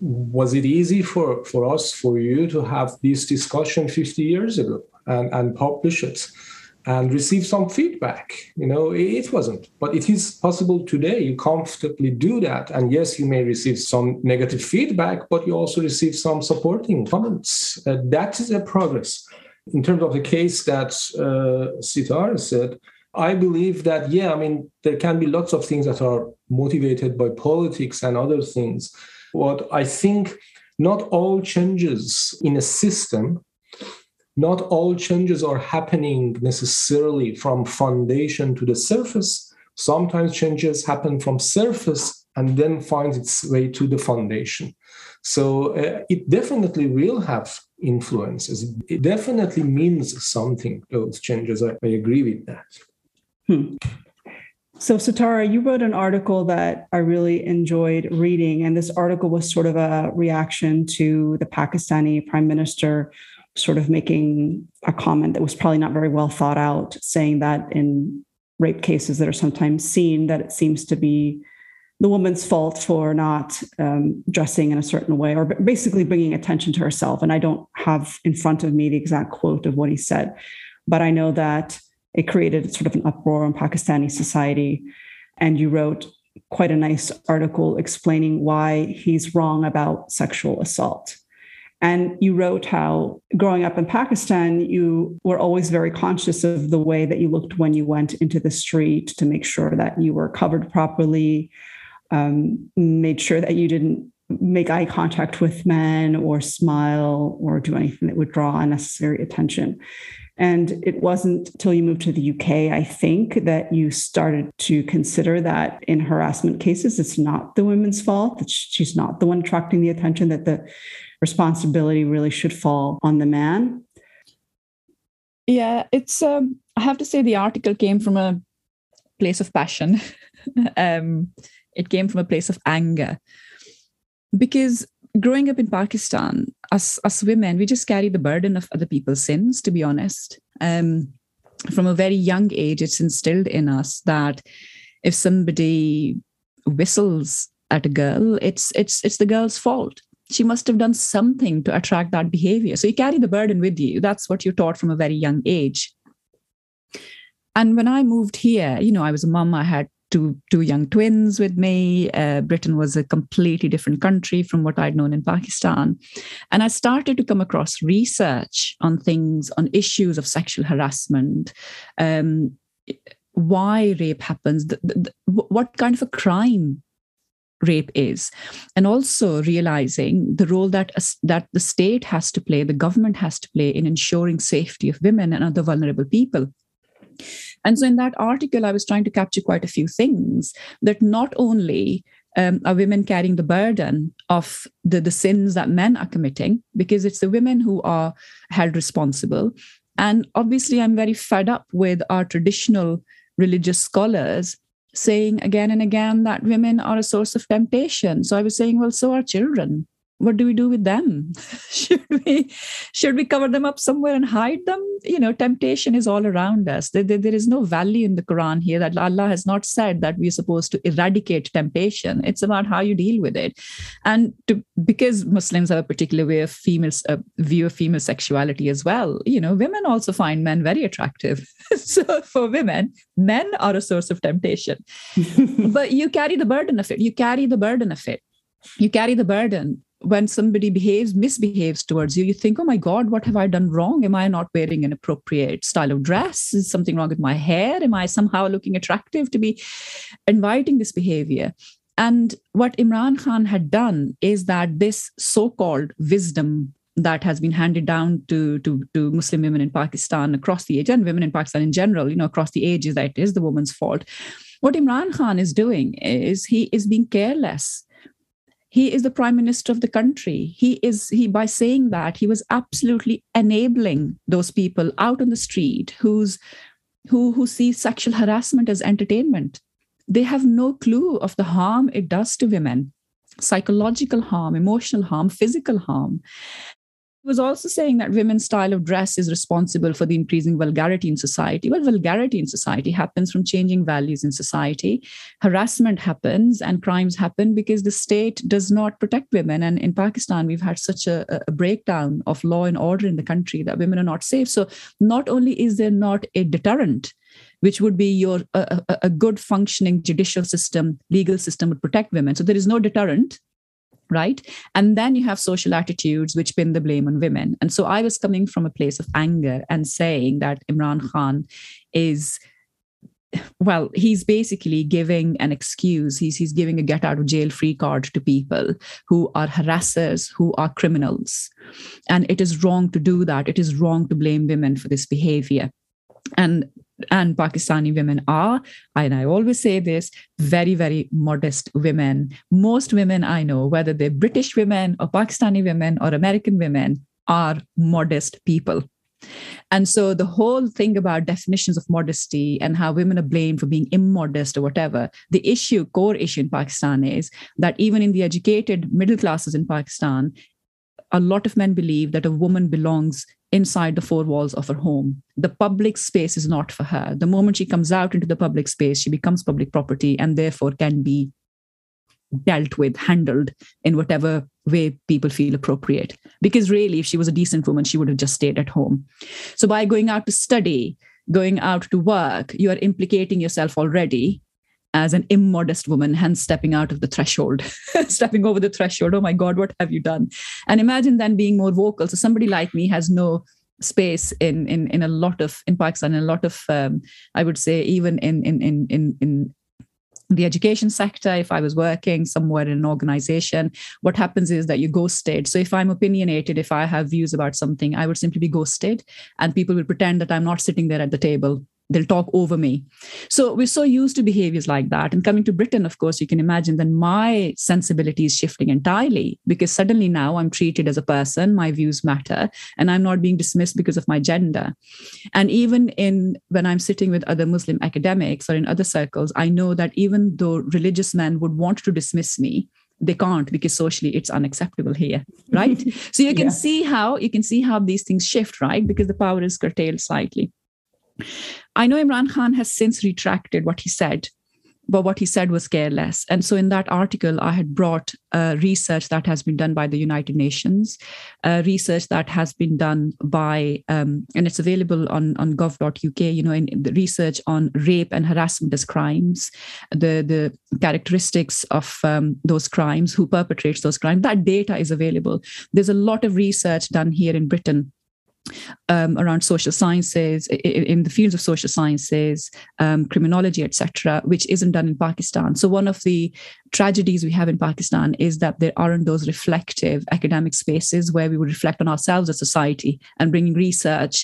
Was it easy for, for us, for you to have this discussion fifty years ago and, and publish it and receive some feedback? You know, it wasn't, but it is possible today. You comfortably do that. And yes, you may receive some negative feedback, but you also receive some supporting comments. Uh, that is a progress. In terms of the case that uh, Sitara said, I believe that, yeah, I mean, there can be lots of things that are motivated by politics and other things. But I think not all changes in a system, not all changes are happening necessarily from foundation to the surface. Sometimes changes happen from surface and then finds its way to the foundation. So uh, it definitely will have influences. It definitely means something, those changes. I, I agree with that. Hmm. So, Sitara, you wrote an article that I really enjoyed reading, and this article was sort of a reaction to the Pakistani prime minister sort of making a comment that was probably not very well thought out, saying that in rape cases that are sometimes seen, that it seems to be the woman's fault for not um, dressing in a certain way, or basically bringing attention to herself. And I don't have in front of me the exact quote of what he said, but I know that it created sort of an uproar in Pakistani society. And you wrote quite a nice article explaining why he's wrong about sexual assault. And you wrote how growing up in Pakistan, you were always very conscious of the way that you looked when you went into the street to make sure that you were covered properly, um, made sure that you didn't make eye contact with men or smile or do anything that would draw unnecessary attention. And it wasn't till you moved to the U K, I think, that you started to consider that in harassment cases, it's not the women's fault, that she's not the one attracting the attention, that the responsibility really should fall on the man. Yeah, it's, um, I have to say the article came from a place of passion. um, it came from a place of anger. Because growing up in Pakistan, us, us women, we just carry the burden of other people's sins, to be honest. Um, from a very young age, it's instilled in us that if somebody whistles at a girl, it's it's it's the girl's fault. She must have done something to attract that behavior. So you carry the burden with you. That's what you're taught from a very young age. And when I moved here, you know, I was a mom, I had Two, two young twins with me. Uh, Britain was a completely different country from what I'd known in Pakistan. And I started to come across research on things, on issues of sexual harassment, um, why rape happens, the, the, the, what kind of a crime rape is, and also realizing the role that, that the state has to play, the government has to play in ensuring safety of women and other vulnerable people. And so in that article, I was trying to capture quite a few things, that not only um, are women carrying the burden of the, the sins that men are committing, because it's the women who are held responsible. And obviously, I'm very fed up with our traditional religious scholars saying again and again that women are a source of temptation. So I was saying, well, so are children. What do we do with them? should we should we cover them up somewhere and hide them? You know, temptation is all around us. There, there, there is no value in the Quran here, that Allah has not said that we're supposed to eradicate temptation. It's about how you deal with it. And to, because Muslims have a particular way of females, uh, view of female sexuality as well, you know, women also find men very attractive. So for women, men are a source of temptation. But you carry the burden of it. You carry the burden of it. You carry the burden. When somebody behaves, misbehaves towards you, you think, oh my God, what have I done wrong? Am I not wearing an appropriate style of dress? Is something wrong with my hair? Am I somehow looking attractive to be inviting this behavior? And what Imran Khan had done is that this so-called wisdom that has been handed down to, to, to Muslim women in Pakistan across the age, and women in Pakistan in general, you know, across the ages, that it is the woman's fault. What Imran Khan is doing is he is being careless. He is the prime minister of the country. He is, he by saying that, he was absolutely enabling those people out on the street who's, who, who see sexual harassment as entertainment. They have no clue of the harm it does to women, psychological harm, emotional harm, physical harm. He was also saying that women's style of dress is responsible for the increasing vulgarity in society. Well, vulgarity in society happens from changing values in society. Harassment happens and crimes happen because the state does not protect women. And in Pakistan, we've had such a, a breakdown of law and order in the country that women are not safe. So not only is there not a deterrent, which would be your a, a good functioning judicial system, legal system would protect women. So there is no deterrent. Right. And then you have social attitudes which pin the blame on women. And so I was coming from a place of anger and saying that Imran Khan is, well, he's basically giving an excuse. He's, he's giving a get out of jail free card to people who are harassers, who are criminals. And it is wrong to do that. It is wrong to blame women for this behavior. And And Pakistani women are, and I always say this, very, very modest women. Most women I know, whether they're British women or Pakistani women or American women, are modest people. And so the whole thing about definitions of modesty and how women are blamed for being immodest or whatever, the issue, core issue in Pakistan is that even in the educated middle classes in Pakistan, a lot of men believe that a woman belongs inside the four walls of her home. The public space is not for her. The moment she comes out into the public space, she becomes public property and therefore can be dealt with, handled in whatever way people feel appropriate. Because really, if she was a decent woman, she would have just stayed at home. So by going out to study, going out to work, you are implicating yourself already as an immodest woman, hence stepping out of the threshold, stepping over the threshold. Oh my God, what have you done? And imagine then being more vocal. So somebody like me has no space in in in a lot of, in Pakistan, in a lot of, um, I would say, even in in in in in the education sector, if I was working somewhere in an organization, what happens is that you ghosted. So if I'm opinionated, if I have views about something, I would simply be ghosted and people will pretend that I'm not sitting there at the table. They'll talk over me. So we're so used to behaviors like that. And coming to Britain, of course, you can imagine that my sensibility is shifting entirely, because suddenly now I'm treated as a person, my views matter, and I'm not being dismissed because of my gender. And even in when I'm sitting with other Muslim academics or in other circles, I know that even though religious men would want to dismiss me, they can't, because socially it's unacceptable here, right? So you can yeah. see how you can see how these things shift, right? Because the power is curtailed slightly. I know Imran Khan has since retracted what he said, but what he said was careless. And so in that article, I had brought uh, research that has been done by the United Nations, uh, research that has been done by, um, and it's available on, on gov dot U K, you know, in, in the research on rape and harassment as crimes, the, the characteristics of um, those crimes, who perpetrates those crimes. That data is available. There's a lot of research done here in Britain Um, around social sciences, in the fields of social sciences, um, criminology, et cetera, which isn't done in Pakistan. So one of the tragedies we have in Pakistan is that there aren't those reflective academic spaces where we would reflect on ourselves as society and bringing research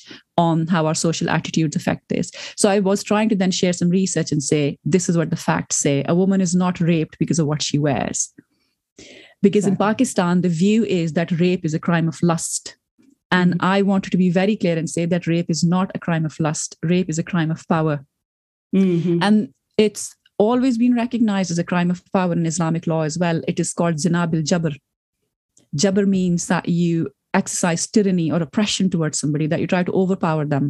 on how our social attitudes affect this. So I was trying to then share some research and say, this is what the facts say. A woman is not raped because of what she wears. Because exactly. in Pakistan, the view is that rape is a crime of lust. And I wanted to be very clear and say that rape is not a crime of lust. Rape is a crime of power. Mm-hmm. And it's always been recognized as a crime of power in Islamic law as well. It is called zina bil jabr. Jabr means that you exercise tyranny or oppression towards somebody, that you try to overpower them.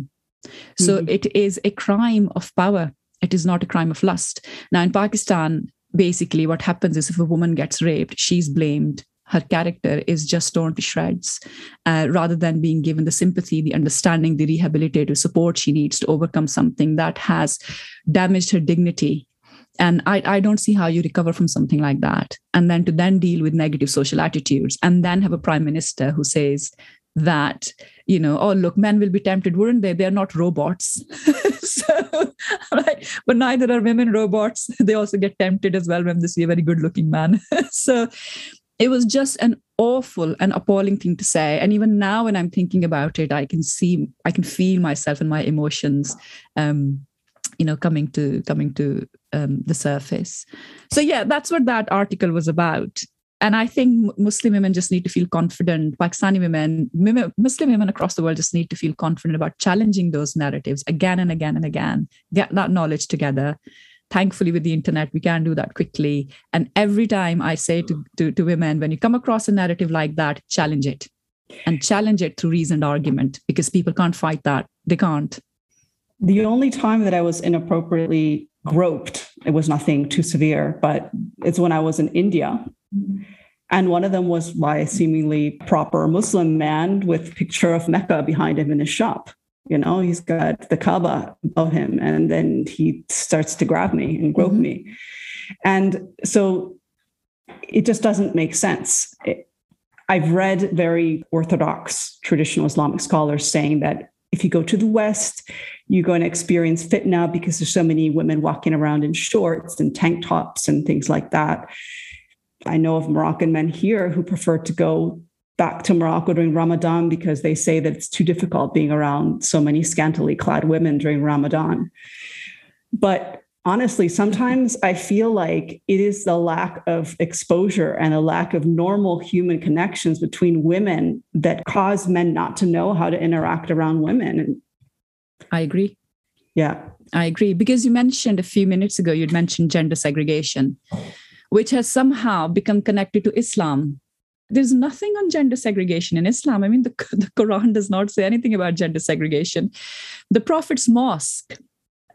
So mm-hmm. it is a crime of power. It is not a crime of lust. Now in Pakistan, basically what happens is if a woman gets raped, she's blamed. Her character is just torn to shreds, uh, rather than being given the sympathy, the understanding, the rehabilitative support she needs to overcome something that has damaged her dignity. And I, I don't see how you recover from something like that. And then to then deal with negative social attitudes and then have a prime minister who says that, you know, oh, look, men will be tempted, weren't they? They're not robots. So, right? But neither are women robots. They also get tempted as well when they see a very good looking man. So it was just an awful and appalling thing to say. And even now when I'm thinking about it, I can see, I can feel myself and my emotions, um, you know, coming to coming to um, the surface. So, yeah, that's what that article was about. And I think Muslim women just need to feel confident. Pakistani women, women, Muslim women across the world just need to feel confident about challenging those narratives again and again and again, get that knowledge together. Thankfully, with the internet, we can do that quickly. And every time I say to, to, to women, when you come across a narrative like that, challenge it. And challenge it through reasoned argument, because people can't fight that. They can't. The only time that I was inappropriately groped, it was nothing too severe, but it's when I was in India. And one of them was by a seemingly proper Muslim man with a picture of Mecca behind him in his shop. You know, he's got the Kaaba above him, and then he starts to grab me and grope mm-hmm. me. And so it just doesn't make sense. It, I've read very orthodox traditional Islamic scholars saying that if you go to the West, you're going to experience fitna because there's so many women walking around in shorts and tank tops and things like that. I know of Moroccan men here who prefer to go back to Morocco during Ramadan because they say that it's too difficult being around so many scantily clad women during Ramadan. But honestly, sometimes I feel like it is the lack of exposure and a lack of normal human connections between women that cause men not to know how to interact around women. I agree. Yeah, I agree. Because you mentioned a few minutes ago, you'd mentioned gender segregation, which has somehow become connected to Islam. There's nothing on gender segregation in Islam. I mean, the, the Quran does not say anything about gender segregation. The Prophet's mosque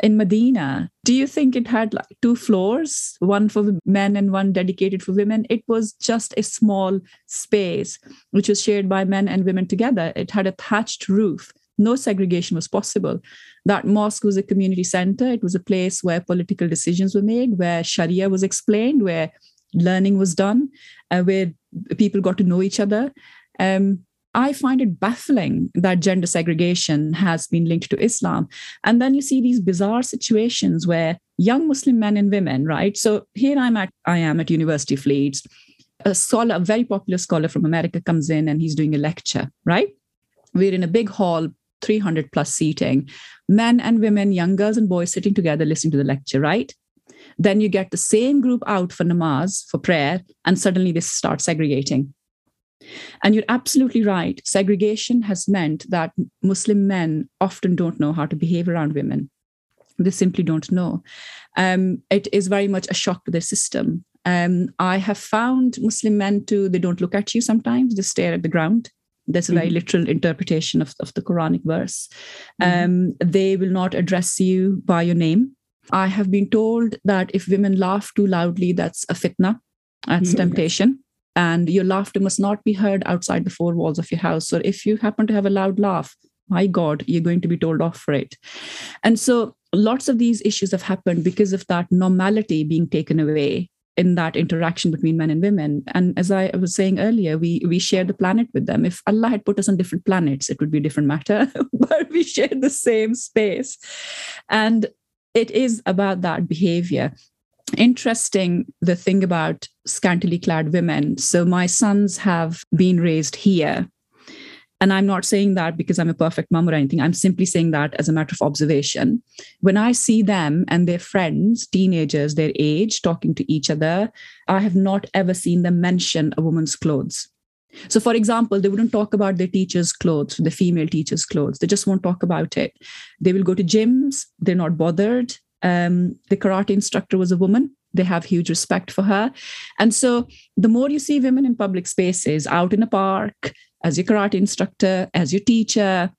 in Medina, do you think it had like two floors, one for men and one dedicated for women? It was just a small space which was shared by men and women together. It had a thatched roof. No segregation was possible. That mosque was a community center. It was a place where political decisions were made, where Sharia was explained, where learning was done, uh, where people got to know each other. Um, I find it baffling that gender segregation has been linked to Islam. And then you see these bizarre situations where young Muslim men and women, right? So here I'm at, I am at University of Leeds. A scholar, a very popular scholar from America comes in and he's doing a lecture, right? We're in a big hall, three hundred plus seating, men and women, young girls and boys sitting together, listening to the lecture, right? Then you get the same group out for namaz, for prayer, and suddenly they start segregating. And you're absolutely right. Segregation has meant that Muslim men often don't know how to behave around women. They simply don't know. Um, it is very much a shock to their system. Um, I have found Muslim men too, they don't look at you sometimes, they stare at the ground. That's a very mm-hmm. literal interpretation of, of the Quranic verse. Mm-hmm. Um, they will not address you by your name. I have been told that if women laugh too loudly, that's a fitna, that's mm-hmm. temptation. And your laughter must not be heard outside the four walls of your house. So if you happen to have a loud laugh, my God, you're going to be told off for it. And so lots of these issues have happened because of that normality being taken away in that interaction between men and women. And as I was saying earlier, we we share the planet with them. If Allah had put us on different planets, it would be a different matter, but we share the same space. And it is about that behavior. Interesting, the thing about scantily clad women. So my sons have been raised here. And I'm not saying that because I'm a perfect mom or anything. I'm simply saying that as a matter of observation. When I see them and their friends, teenagers, their age, talking to each other, I have not ever seen them mention a woman's clothes. So, for example, they wouldn't talk about their teacher's clothes, the female teacher's clothes. They just won't talk about it. They will go to gyms. They're not bothered. Um, the karate instructor was a woman. They have huge respect for her. And so the more you see women in public spaces, out in a park, as your karate instructor, as your teacher,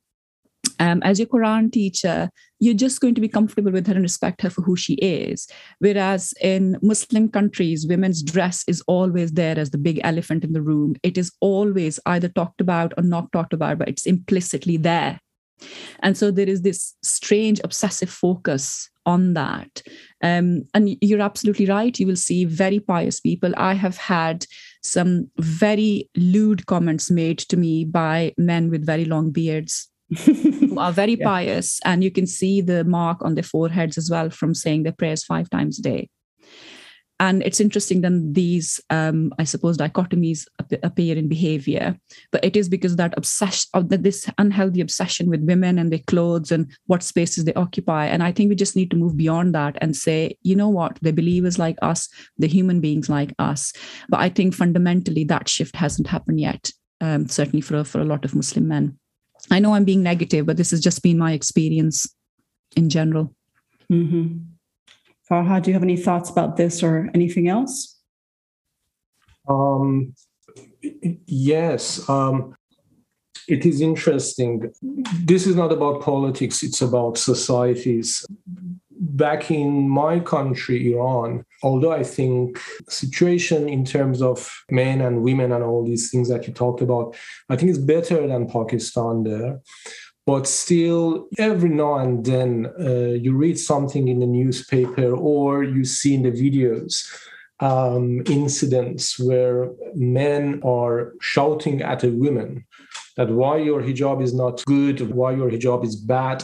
um, as your Quran teacher, you're just going to be comfortable with her and respect her for who she is. Whereas in Muslim countries, women's dress is always there as the big elephant in the room. It is always either talked about or not talked about, but it's implicitly there. And so there is this strange obsessive focus on that. Um, and you're absolutely right. You will see very pious people. I have had some very lewd comments made to me by men with very long beards who are very yeah. pious. And you can see the mark on their foreheads as well from saying their prayers five times a day. And it's interesting then these, um, I suppose, dichotomies appear in behavior, but it is because that obsession, of the, this unhealthy obsession with women and their clothes and what spaces they occupy. And I think we just need to move beyond that and say, you know what, they're believers like us, they're human beings like us. But I think fundamentally that shift hasn't happened yet, um, certainly for, for a lot of Muslim men. I know I'm being negative, but this has just been my experience in general. Mm-hmm. Farhad, do you have any thoughts about this or anything else? Um, yes, um, it is interesting. This is not about politics, it's about societies. Back in my country, Iran, although I think situation in terms of men and women and all these things that you talked about, I think it's better than Pakistan there. But still, every now and then, uh, you read something in the newspaper or you see in the videos um, incidents where men are shouting at a woman that why your hijab is not good, why your hijab is bad.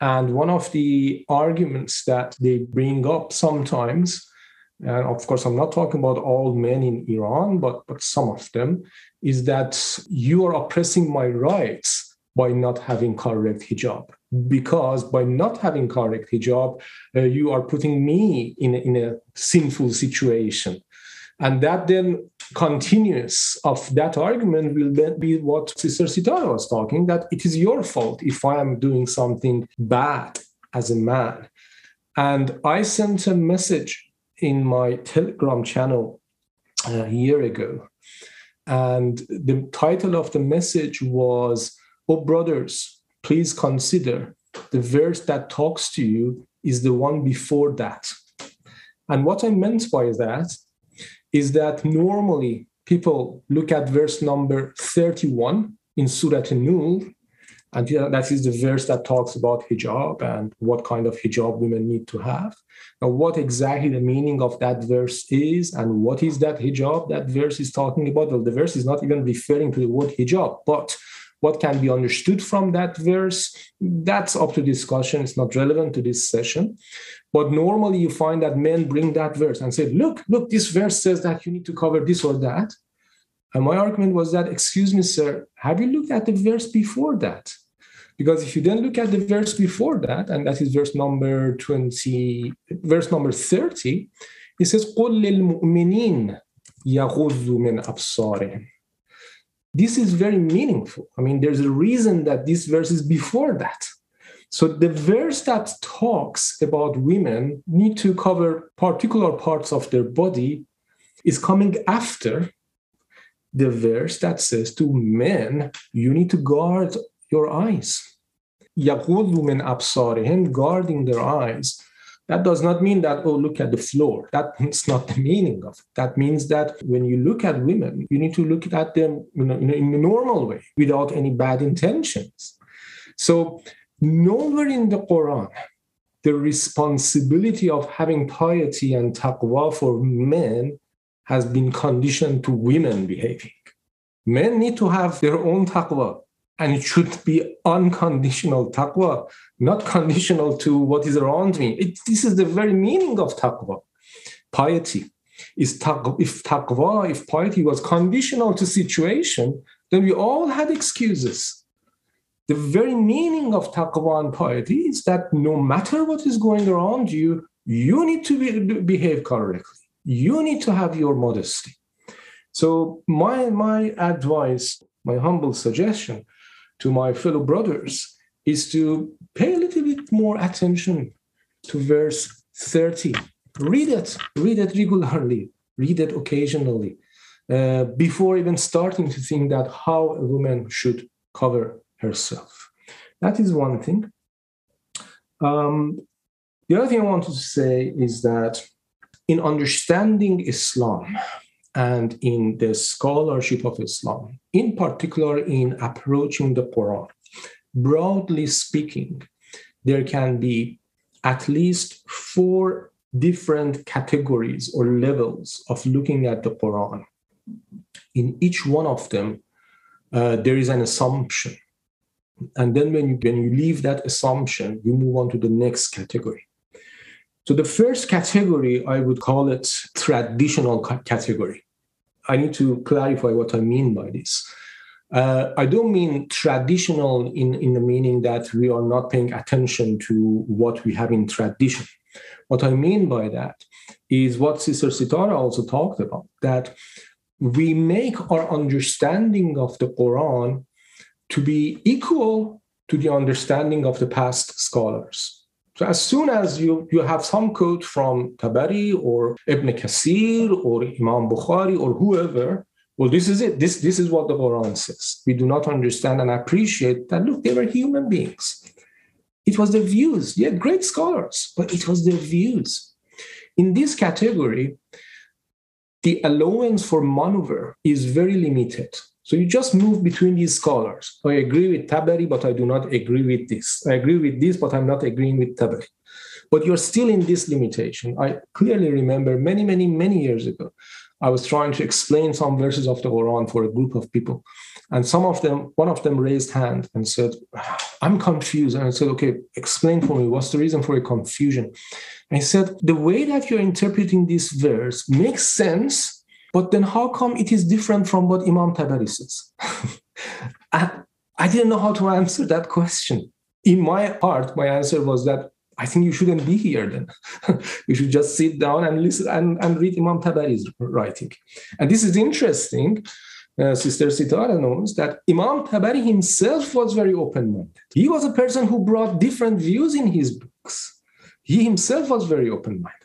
And one of the arguments that they bring up sometimes, and of course, I'm not talking about all men in Iran, but, but some of them, is that you are oppressing my rights by not having correct hijab. Because by not having correct hijab, uh, you are putting me in a, in a sinful situation. And that then continues of that argument will then be what Sister Sitara was talking, that it is your fault if I am doing something bad as a man. And I sent a message in my Telegram channel a year ago. And the title of the message was, "Oh, brothers, please consider the verse that talks to you is the one before that. And what I meant by that is that normally people look at verse number thirty-one in Surah An-Nur, and that is the verse that talks about hijab and what kind of hijab women need to have. Now, what exactly the meaning of that verse is and what is that hijab that verse is talking about? Well, the verse is not even referring to the word hijab, but what can be understood from that verse, that's up to discussion. It's not relevant to this session. But normally you find that men bring that verse and say, look, look, this verse says that you need to cover this or that. And my argument was that, excuse me, sir, have you looked at the verse before that? Because if you then look at the verse before that, and that is verse number twenty, verse number thirty, it says, قُلْ لِلْمُؤْمِنِينَ يَغُضُّ مِنْ أَبْصَارِهِمْ. This is very meaningful. I mean, there's a reason that this verse is before that. So the verse that talks about women need to cover particular parts of their body is coming after the verse that says to men, you need to guard your eyes. يَغُضُّ مِنْ أَبْصَارِهِمْ, guarding their eyes. That does not mean that, oh, look at the floor. That's not the meaning of it. That means that when you look at women, you need to look at them, you know, in a normal way, without any bad intentions. So nowhere in the Quran, the responsibility of having piety and taqwa for men has been conditioned to women behaving. Men need to have their own taqwa. And it should be unconditional taqwa, not conditional to what is around me. It, this is the very meaning of taqwa. Piety is taqwa. If taqwa, if piety was conditional to situation, then we all had excuses. The very meaning of taqwa and piety is that no matter what is going around you, you need to be, behave correctly. You need to have your modesty. So my my advice, my humble suggestion to my fellow brothers is to pay a little bit more attention to verse thirty. Read it, read it regularly, read it occasionally, uh, before even starting to think that how a woman should cover herself. That is one thing. Um, the other thing I wanted to say is that in understanding Islam, and in the scholarship of Islam, in particular in approaching the Quran, broadly speaking, there can be at least four different categories or levels of looking at the Quran. In each one of them, uh, there is an assumption. And then when you, when you leave that assumption, you move on to the next category. So the first category, I would call it traditional category. I need to clarify what I mean by this. Uh, I don't mean traditional in, in the meaning that we are not paying attention to what we have in tradition. What I mean by that is what Sister Sitara also talked about, that we make our understanding of the Quran to be equal to the understanding of the past scholars. So as soon as you, you have some quote from Tabari or Ibn Kathir or Imam Bukhari or whoever, well, this is it. This, this is what the Quran says. We do not understand and appreciate that, look, they were human beings. It was their views. Yeah, great scholars, but it was their views. In this category, the allowance for maneuver is very limited. So you just move between these scholars. I agree with Tabari, but I do not agree with this. I agree with this, but I'm not agreeing with Tabari. But you're still in this limitation. I clearly remember many, many, many years ago, I was trying to explain some verses of the Quran for a group of people. And some of them, one of them raised hand and said, I'm confused. And I said, okay, explain for me, what's the reason for your confusion? And he said, the way that you're interpreting this verse makes sense, but then how come it is different from what Imam Tabari says? I, I didn't know how to answer that question. In my heart, my answer was that I think you shouldn't be here then. You should just sit down and listen and, and read Imam Tabari's writing. And this is interesting. Uh, Sister Sitara knows that Imam Tabari himself was very open-minded. He was a person who brought different views in his books. He himself was very open-minded.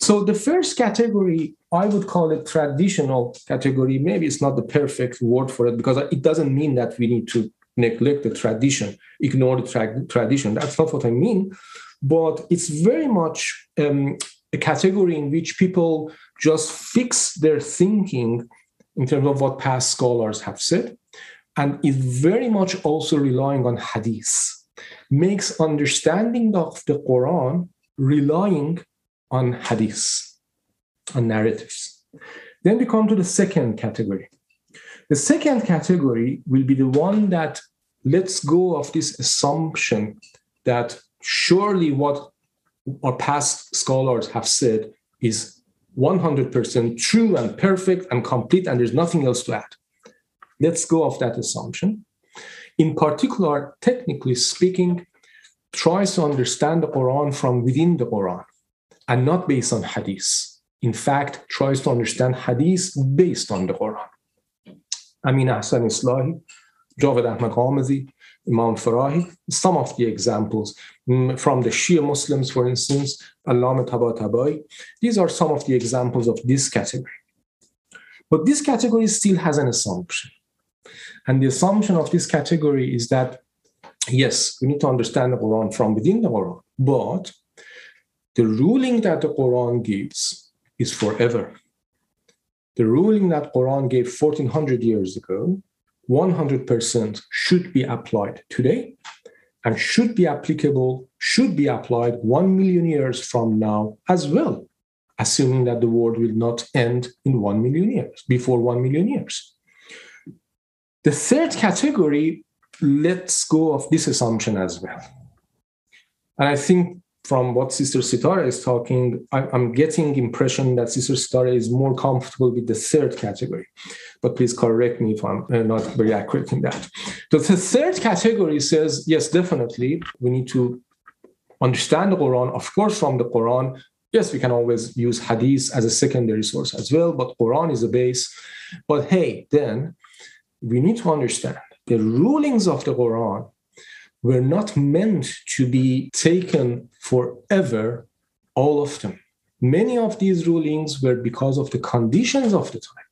So the first category, I would call it traditional category. Maybe it's not the perfect word for it because it doesn't mean that we need to neglect the tradition, ignore the tra- tradition. That's not what I mean. but it's very much um, a category in which people just fix their thinking in terms of what past scholars have said, and is very much also relying on hadith, makes understanding of the Quran relying on hadith, on narratives. Then we come to the second category. The second category will be the one that lets go of this assumption that surely what our past scholars have said is one hundred percent true and perfect and complete, and there's nothing else to add. Let's go off that assumption. In particular, technically speaking, tries to understand the Quran from within the Quran and not based on hadith. In fact, tries to understand hadith based on the Quran. Amin Ahsan Islahi, Javed Ahmad Ghamadi, Imam Farahi, some of the examples from the Shia Muslims, for instance, Allama Tabatabai. These are some of the examples of this category. But this category still has an assumption. And the assumption of this category is that, yes, we need to understand the Quran from within the Quran, but the ruling that the Quran gives is forever. The ruling that Quran gave fourteen hundred years ago, one hundred percent should be applied today and should be applicable, should be applied one million years from now as well, assuming that the world will not end in one million years, before one million years. The third category lets go of this assumption as well. And I think from what Sister Sitara is talking, I'm getting the impression that Sister Sitara is more comfortable with the third category. But please correct me if I'm not very accurate in that. So the third category says, yes, definitely, we need to understand the Quran, of course, from the Quran. Yes, we can always use hadith as a secondary source as well, but Quran is the base. But hey, then we need to understand the rulings of the Quran were not meant to be taken forever, all of them. Many of these rulings were because of the conditions of the time.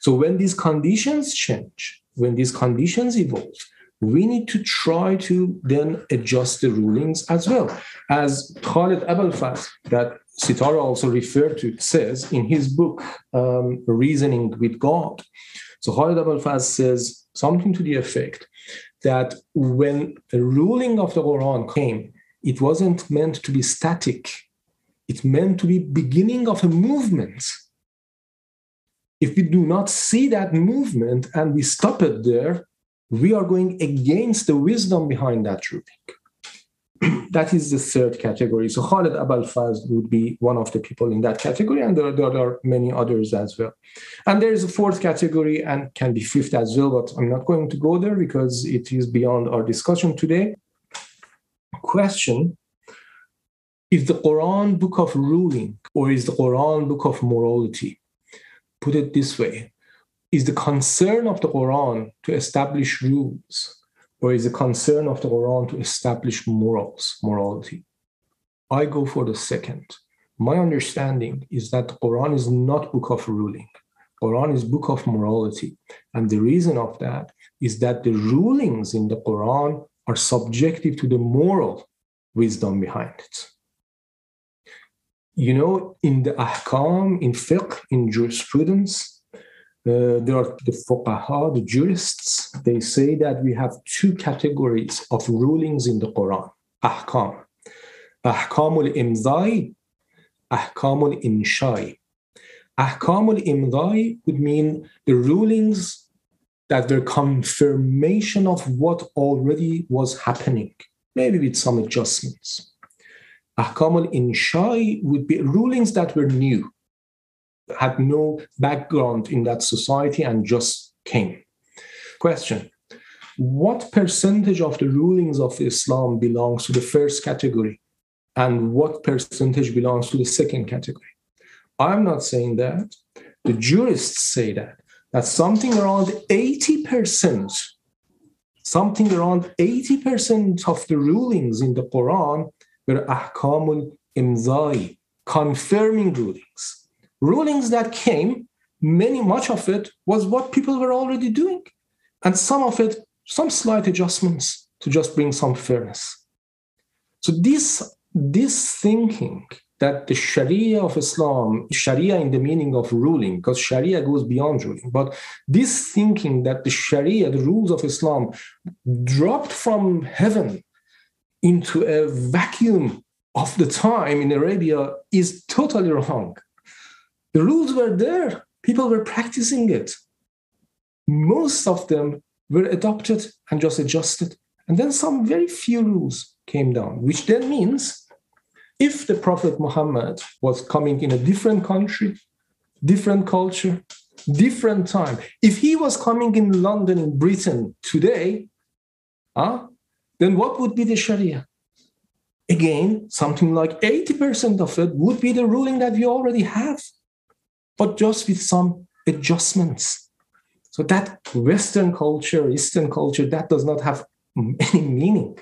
So when these conditions change, when these conditions evolve, we need to try to then adjust the rulings as well. As Khaled Abou El Fadl, that Sitara also referred to, says in his book, um, Reasoning with God. So Khaled Abou El Fadl says something to the effect that when the ruling of the Quran came, it wasn't meant to be static. It meant to be beginning of a movement. If we do not see that movement and we stop it there, we are going against the wisdom behind that ruling. That is the third category. So Khaled Abou El Fadl would be one of the people in that category, and there, there are many others as well. And there is a fourth category and can be fifth as well, but I'm not going to go there because it is beyond our discussion today. Question: is the Quran book of ruling or is the Quran book of morality? Put it this way: is the concern of the Quran to establish rules, or is the concern of the Quran to establish morals, morality? I go for the second. My understanding is that the Quran is not book of ruling. Quran is book of morality. And the reason of that is that the rulings in the Quran are subjective to the moral wisdom behind it. You know, in the ahkam, in fiqh, in jurisprudence, Uh, there are the fuqaha, the jurists, they say that we have two categories of rulings in the Quran, ahkam. Ahkamul imdai, ahkamul inshai. Ahkamul imdai would mean the rulings that were confirmation of what already was happening, maybe with some adjustments. Ahkamul inshai would be rulings that were new, had no background in that society and just came. Question: what percentage of the rulings of Islam belongs to the first category and what percentage belongs to the second category? I'm not saying that. The jurists say that. That's something around eighty percent. Something around eighty percent of the rulings in the Quran were ahkamul imdai, confirming rulings. Rulings that came, many, much of it was what people were already doing. And some of it, some slight adjustments to just bring some fairness. So these this thinking that the Sharia of Islam, Sharia in the meaning of ruling, because Sharia goes beyond ruling, but this thinking that the Sharia, the rules of Islam, dropped from heaven into a vacuum of the time in Arabia is totally wrong. The rules were there. People were practicing it. Most of them were adopted and just adjusted. And then some very few rules came down, which then means if the Prophet Muhammad was coming in a different country, different culture, different time, if he was coming in London, in Britain today, huh, then what would be the Sharia? Again, something like eighty percent of it would be the ruling that we already have, but just with some adjustments. So that Western culture, Eastern culture, that does not have any meaning.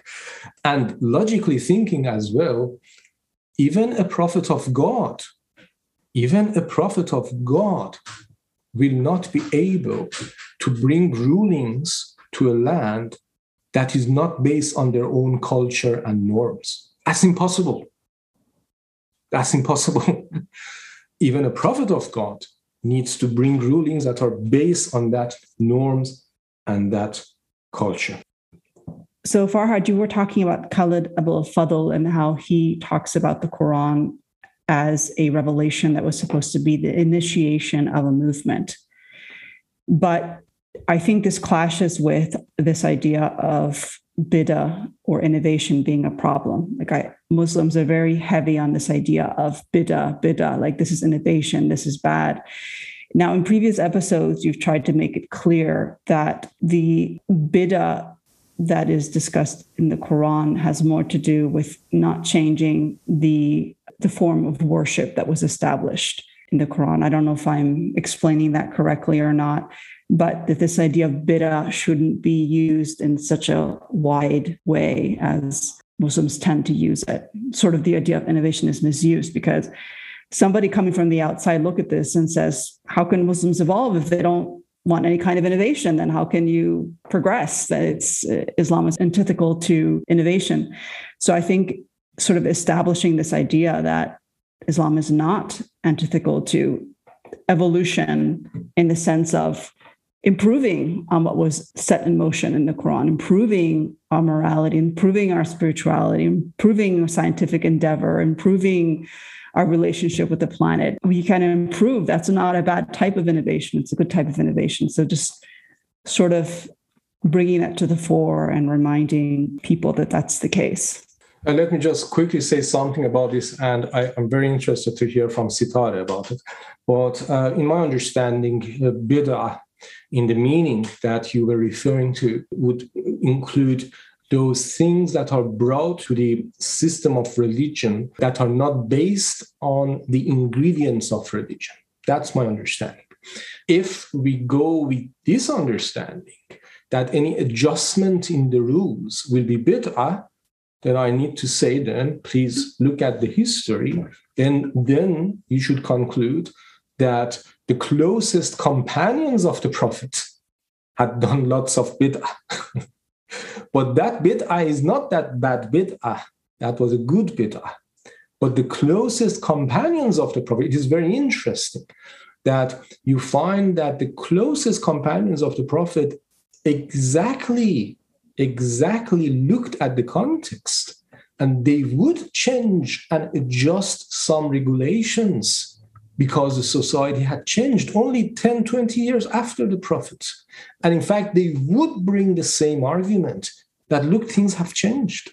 And logically thinking as well, even a prophet of God, even a prophet of God will not be able to bring rulings to a land that is not based on their own culture and norms. That's impossible. That's impossible. Even a prophet of God needs to bring rulings that are based on that norms and that culture. So Farhad, you were talking about Khaled Abou El Fadl and how he talks about the Quran as a revelation that was supposed to be the initiation of a movement. But I think this clashes with this idea of bid'ah or innovation being a problem. Like I, Muslims are very heavy on this idea of bid'ah, bid'ah, like this is innovation, this is bad. Now, in previous episodes, you've tried to make it clear that the bid'ah that is discussed in the Quran has more to do with not changing the, the form of worship that was established in the Quran. I don't know if I'm explaining that correctly or not, but that this idea of bid'ah shouldn't be used in such a wide way as Muslims tend to use it. Sort of the idea of innovation is misused because somebody coming from the outside look at this and says, how can Muslims evolve if they don't want any kind of innovation? Then how can you progress? That it's Islam is antithetical to innovation. So I think sort of establishing this idea that Islam is not antithetical to evolution in the sense of improving on what was set in motion in the Quran, improving our morality, improving our spirituality, improving our scientific endeavor, improving our relationship with the planet. We can improve. That's not a bad type of innovation. It's a good type of innovation. So just sort of bringing that to the fore and reminding people that that's the case. And let me just quickly say something about this, and I am very interested to hear from Sitara about it. But uh, in my understanding, uh, bid'ah, in the meaning that you were referring to, would include those things that are brought to the system of religion that are not based on the ingredients of religion. That's my understanding. If we go with this understanding that any adjustment in the rules will be bid'ah, then I need to say then, please look at the history, and then you should conclude that the closest companions of the Prophet had done lots of bid'ah. But that bid'ah is not that bad bid'ah. That was a good bid'ah. But the closest companions of the Prophet, it is very interesting that you find that the closest companions of the Prophet exactly, exactly looked at the context, and they would change and adjust some regulations because the society had changed only ten, twenty years after the Prophet. And in fact, they would bring the same argument that, look, things have changed.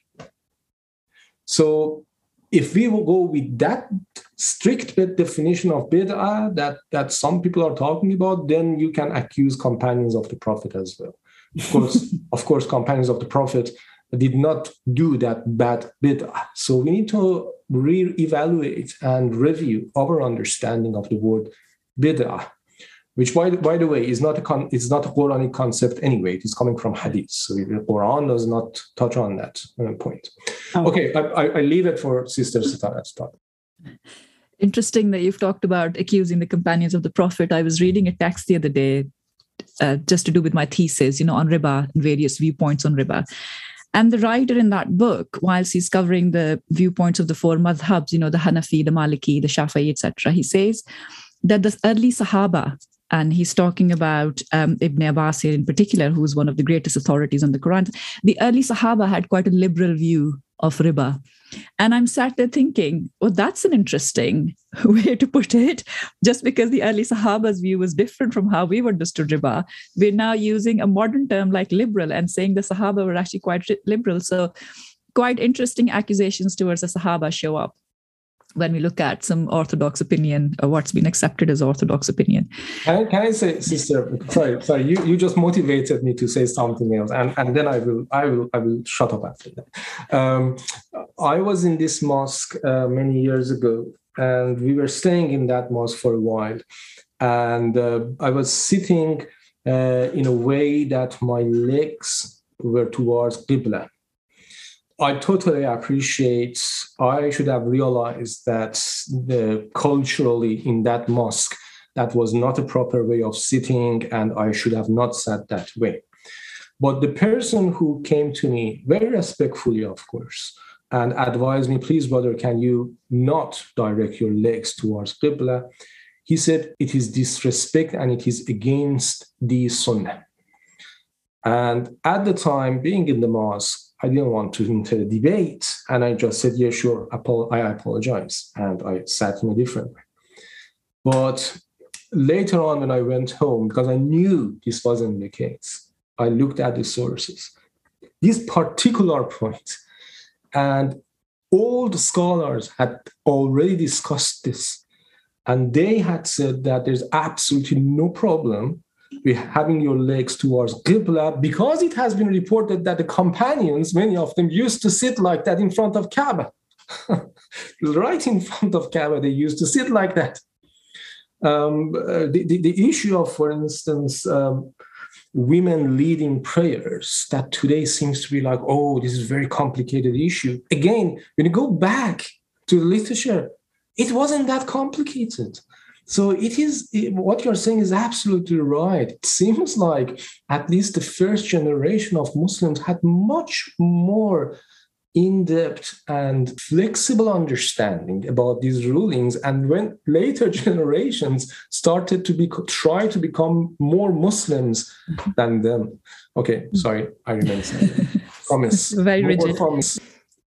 So if we will go with that strict definition of bid'ah that, that some people are talking about, then you can accuse companions of the Prophet as well. Of course, of course, companions of the Prophet did not do that bad bid'ah. So we need to re-evaluate and review our understanding of the word bid'ah, which, by the, by the way, is not a con, it's not a Quranic concept anyway. It is coming from Hadith. So the Quran does not touch on that point. Oh. Okay, I, I, I leave it for Sister Sitara to talk. Interesting that you've talked about accusing the companions of the Prophet. I was reading a text the other day, uh, just to do with my thesis, you know, on riba, various viewpoints on riba. And the writer in that book, whilst he's covering the viewpoints of the four madhabs, you know, the Hanafi, the Maliki, the Shafi'i, et cetera, he says that the early Sahaba, and he's talking about um, Ibn Abbas here in particular, who's one of the greatest authorities on the Quran, the early Sahaba had quite a liberal view of riba. And I'm sat there thinking, well, that's an interesting way to put it. Just because the early Sahaba's view was different from how we understood riba, we're now using a modern term like liberal and saying the Sahaba were actually quite liberal. So quite interesting accusations towards the Sahaba show up when we look at some orthodox opinion or what's been accepted as orthodox opinion. Can I, can I say, sister, sorry, sorry, you, you just motivated me to say something else, and, and then I will I will, I will shut up after that. Um, I was in this mosque uh, many years ago, and we were staying in that mosque for a while. And uh, I was sitting uh, in a way that my legs were towards Qibla. I totally appreciate, I should have realized that the, culturally in that mosque, that was not a proper way of sitting, and I should have not sat that way. But the person who came to me, very respectfully, of course, and advised me, please, brother, can you not direct your legs towards Qibla? He said, it is disrespect and it is against the Sunnah. And at the time, being in the mosque, I didn't want to enter a debate, and I just said, yeah, sure, I apologize, and I sat in a different way. But later on, when I went home, because I knew this wasn't the case, I looked at the sources, this particular point, and old scholars had already discussed this, and they had said that there's absolutely no problem with having your legs towards Qibla, because it has been reported that the companions, many of them, used to sit like that in front of Kaaba. Right in front of Kaaba, they used to sit like that. Um, the, the, the issue of, for instance, um, women leading prayers, that today seems to be like, oh, this is a very complicated issue. Again, when you go back to the literature, it wasn't that complicated. So it is, what you're saying is absolutely right. It seems like at least the first generation of Muslims had much more in-depth and flexible understanding about these rulings. And when later generations started to be, try to become more Muslims than them. Okay, sorry, I remember something. Promise. Very rigid. Promise.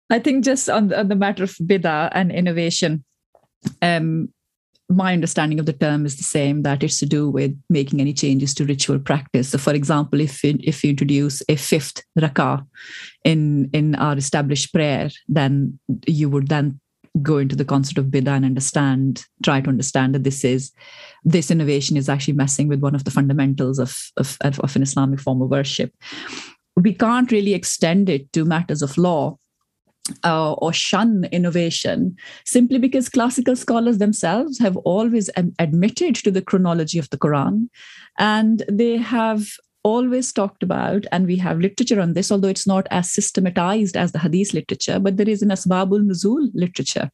I think just on the, on the matter of bid'ah and innovation, um, my understanding of the term is the same, that it's to do with making any changes to ritual practice. So, for example, if we, if we introduce a fifth rak'ah in, in our established prayer, then you would then go into the concept of bid'ah and understand, try to understand that this is, this innovation is actually messing with one of the fundamentals of, of, of an Islamic form of worship. We can't really extend it to matters of law. Uh, or shun innovation, simply because classical scholars themselves have always ad- admitted to the chronology of the Quran, and they have always talked about, and we have literature on this, although it's not as systematized as the Hadith literature, but there is an Asbab al-Nuzul literature.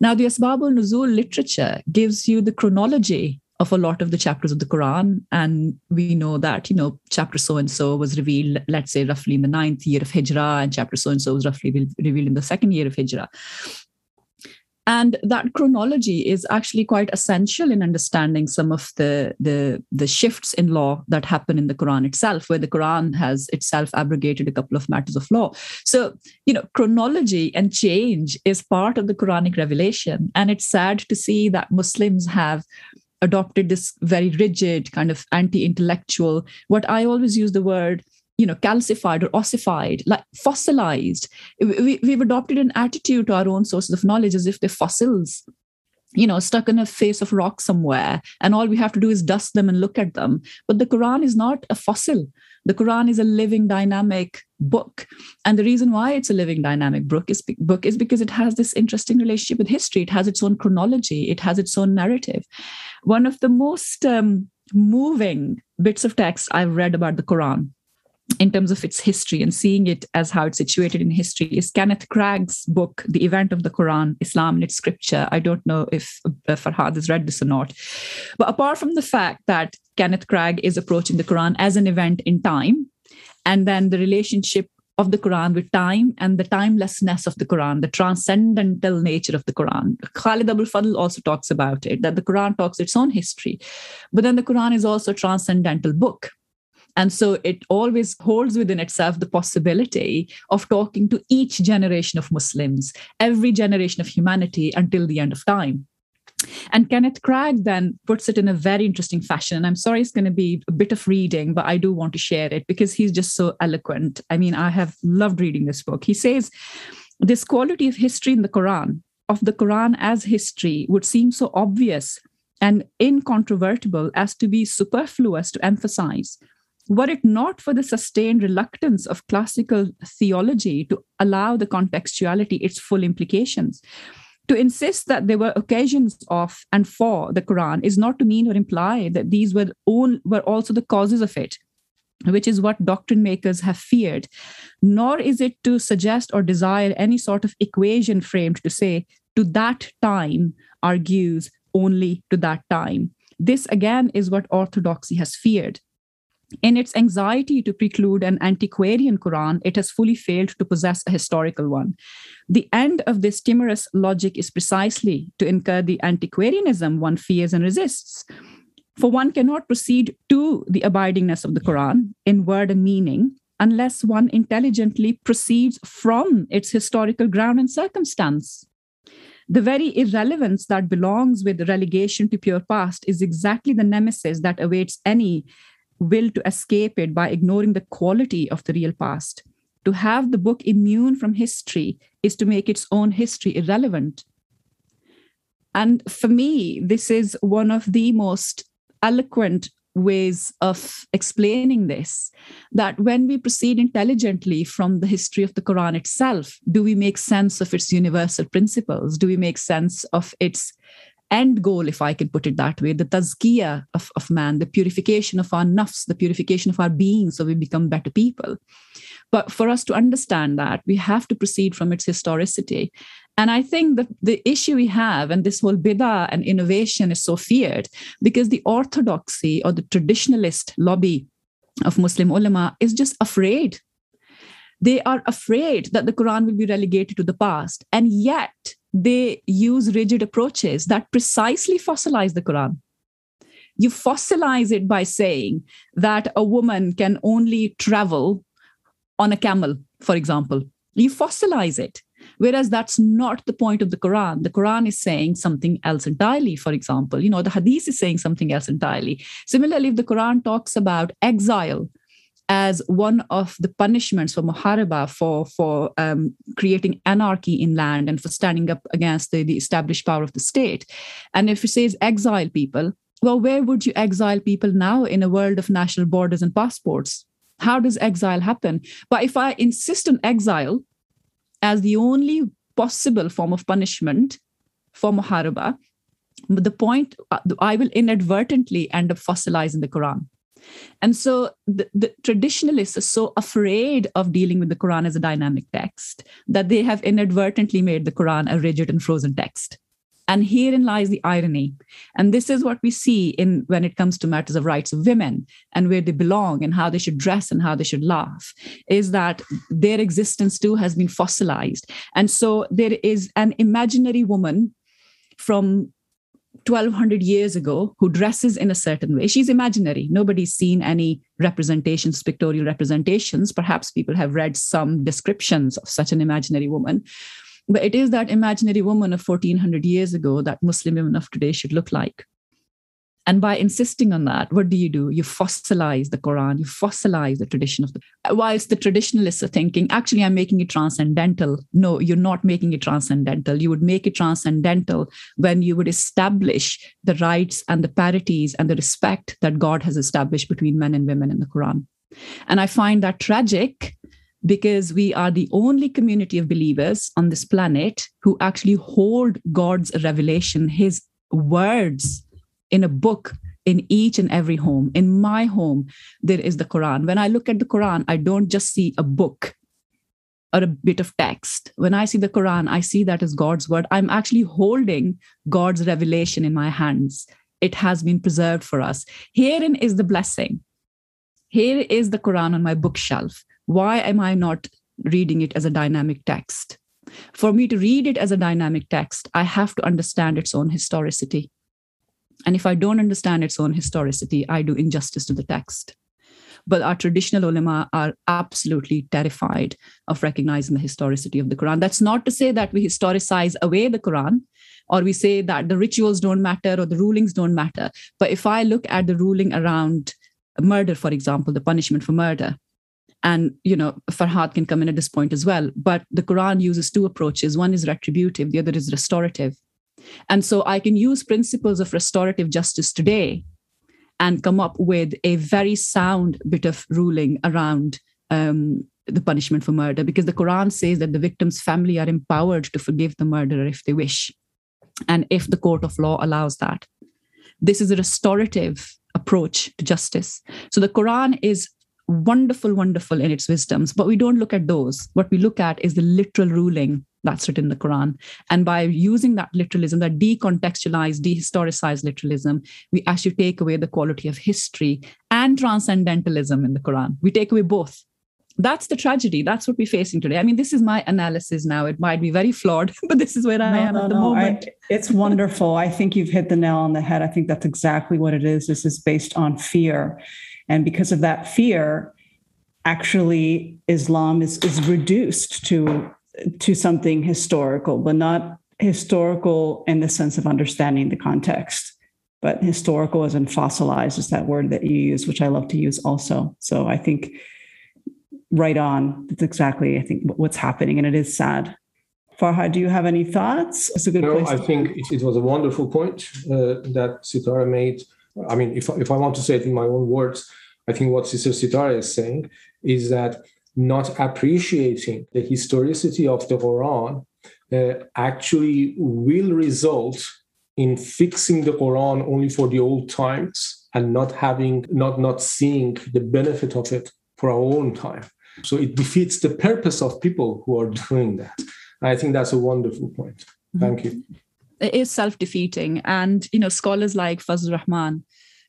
Now, the Asbab al-Nuzul literature gives you the chronology of a lot of the chapters of the Quran. And we know that, you know, chapter so-and-so was revealed, let's say, roughly in the ninth year of Hijrah, and chapter so-and-so was roughly revealed in the second year of Hijrah. And that chronology is actually quite essential in understanding some of the, the, the shifts in law that happen in the Quran itself, where the Quran has itself abrogated a couple of matters of law. So, you know, chronology and change is part of the Quranic revelation. And it's sad to see that Muslims have adopted this very rigid kind of anti-intellectual, what I always use the word, you know, calcified or ossified, like fossilized. We, we've adopted an attitude to our own sources of knowledge as if they're fossils, you know, stuck in a face of rock somewhere, and all we have to do is dust them and look at them. But the Quran is not a fossil. The Quran is a living, dynamic book. And the reason why it's a living, dynamic book is, book is because it has this interesting relationship with history. It has its own chronology. It has its own narrative. One of the most um, moving bits of text I've read about the Quran in terms of its history and seeing it as how it's situated in history is Kenneth Craig's book, The Event of the Quran, Islam and Its Scripture. I don't know if uh, Farhad has read this or not. But apart from the fact that Kenneth Craig is approaching the Quran as an event in time, and then the relationship of the Quran with time and the timelessness of the Quran, the transcendental nature of the Quran. Khaled Abou El Fadl also talks about it, that the Quran talks its own history. But then the Quran is also a transcendental book. And so it always holds within itself the possibility of talking to each generation of Muslims, every generation of humanity until the end of time. And Kenneth Cragg then puts it in a very interesting fashion. And I'm sorry, it's going to be a bit of reading, but I do want to share it because he's just so eloquent. I mean, I have loved reading this book. He says, this quality of history in the Quran, of the Quran as history, would seem so obvious and incontrovertible as to be superfluous to emphasize. Were it not for the sustained reluctance of classical theology to allow the contextuality its full implications, to insist that there were occasions of and for the Quran is not to mean or imply that these were, all, were also the causes of it, which is what doctrine makers have feared. Nor is it to suggest or desire any sort of equation framed to say, to that time argues only to that time. This again is what orthodoxy has feared. In its anxiety to preclude an antiquarian Quran, it has fully failed to possess a historical one. The end of this timorous logic is precisely to incur the antiquarianism one fears and resists. For one cannot proceed to the abidingness of the Quran in word and meaning unless one intelligently proceeds from its historical ground and circumstance. The very irrelevance that belongs with relegation to pure past is exactly the nemesis that awaits any will to escape it by ignoring the quality of the real past. To have the book immune from history is to make its own history irrelevant. And for me, this is one of the most eloquent ways of explaining this, that when we proceed intelligently from the history of the Quran itself, do we make sense of its universal principles? Do we make sense of its end goal, if I can put it that way, the tazkiyah of, of man, the purification of our nafs, the purification of our being, so we become better people. But for us to understand that, we have to proceed from its historicity. And I think that the issue we have, and this whole bid'ah and innovation is so feared, because the orthodoxy or the traditionalist lobby of Muslim ulama is just afraid. They are afraid that the Quran will be relegated to the past. And yet, they use rigid approaches that precisely fossilize the Quran. You fossilize it by saying that a woman can only travel on a camel, for example. You fossilize it, whereas that's not the point of the Quran. The Quran is saying something else entirely, for example. You know, the Hadith is saying something else entirely. Similarly, if the Quran talks about exile as one of the punishments for muharaba, for, for um, creating anarchy in land and for standing up against the, the established power of the state. And if it says exile people, well, where would you exile people now in a world of national borders and passports? How does exile happen? But if I insist on exile as the only possible form of punishment for muharaba, the point, I will inadvertently end up fossilizing the Quran. And so the, the traditionalists are so afraid of dealing with the Quran as a dynamic text that they have inadvertently made the Quran a rigid and frozen text. And herein lies the irony. And this is what we see in when it comes to matters of rights of women and where they belong and how they should dress and how they should laugh, is that their existence too has been fossilized. And so there is an imaginary woman from twelve hundred years ago who dresses in a certain way. She's imaginary. Nobody's seen any representations, pictorial representations. Perhaps people have read some descriptions of such an imaginary woman. But it is that imaginary woman of fourteen hundred years ago that Muslim women of today should look like. And by insisting on that, what do you do? You fossilize the Quran, you fossilize the tradition of the... Whilst the traditionalists are thinking, actually, I'm making it transcendental. No, you're not making it transcendental. You would make it transcendental when you would establish the rights and the parities and the respect that God has established between men and women in the Quran. And I find that tragic because we are the only community of believers on this planet who actually hold God's revelation, his words, in a book, in each and every home. In my home, there is the Quran. When I look at the Quran, I don't just see a book or a bit of text. When I see the Quran, I see that as God's word. I'm actually holding God's revelation in my hands. It has been preserved for us. Herein is the blessing. Here is the Quran on my bookshelf. Why am I not reading it as a dynamic text. For me to read it as a dynamic text, I have to understand its own historicity. And if I don't understand its own historicity, I do injustice to the text. But our traditional ulama are absolutely terrified of recognizing the historicity of the Quran. That's not to say that we historicize away the Quran, or we say that the rituals don't matter or the rulings don't matter. But if I look at the ruling around murder, for example, the punishment for murder, and, you know, Farhad can come in at this point as well, but the Quran uses two approaches. One is retributive, the other is restorative. And so I can use principles of restorative justice today and come up with a very sound bit of ruling around um, the punishment for murder, because the Quran says that the victim's family are empowered to forgive the murderer if they wish, and if the court of law allows that. This is a restorative approach to justice. So the Quran is wonderful, wonderful in its wisdoms, but we don't look at those. What we look at is the literal ruling that's written in the Quran. And by using that literalism, that decontextualized, dehistoricized literalism, we actually take away the quality of history and transcendentalism in the Quran. We take away both. That's the tragedy. That's what we're facing today. I mean, this is my analysis now. It might be very flawed, but this is where I no, am no, at the no. moment. I, it's wonderful. I think you've hit the nail on the head. I think that's exactly what it is. This is based on fear. And because of that fear, actually, Islam is, is reduced to to something historical, but not historical in the sense of understanding the context, but historical as in fossilized is that word that you use, which I love to use also. So I think right on, that's exactly, I think, what's happening. And it is sad. Farhad, do you have any thoughts? It's a good no, place I to think it, it was a wonderful point uh, that Sitara made. I mean, if, if I want to say it in my own words, I think what Sister Sitara is saying is that not appreciating the historicity of the Quran uh, actually will result in fixing the Quran only for the old times and not having, not, not seeing the benefit of it for our own time. So it defeats the purpose of people who are doing that. And I think that's a wonderful point. Thank mm-hmm. you. It is self-defeating. And, you know, scholars like Fazlur Rahman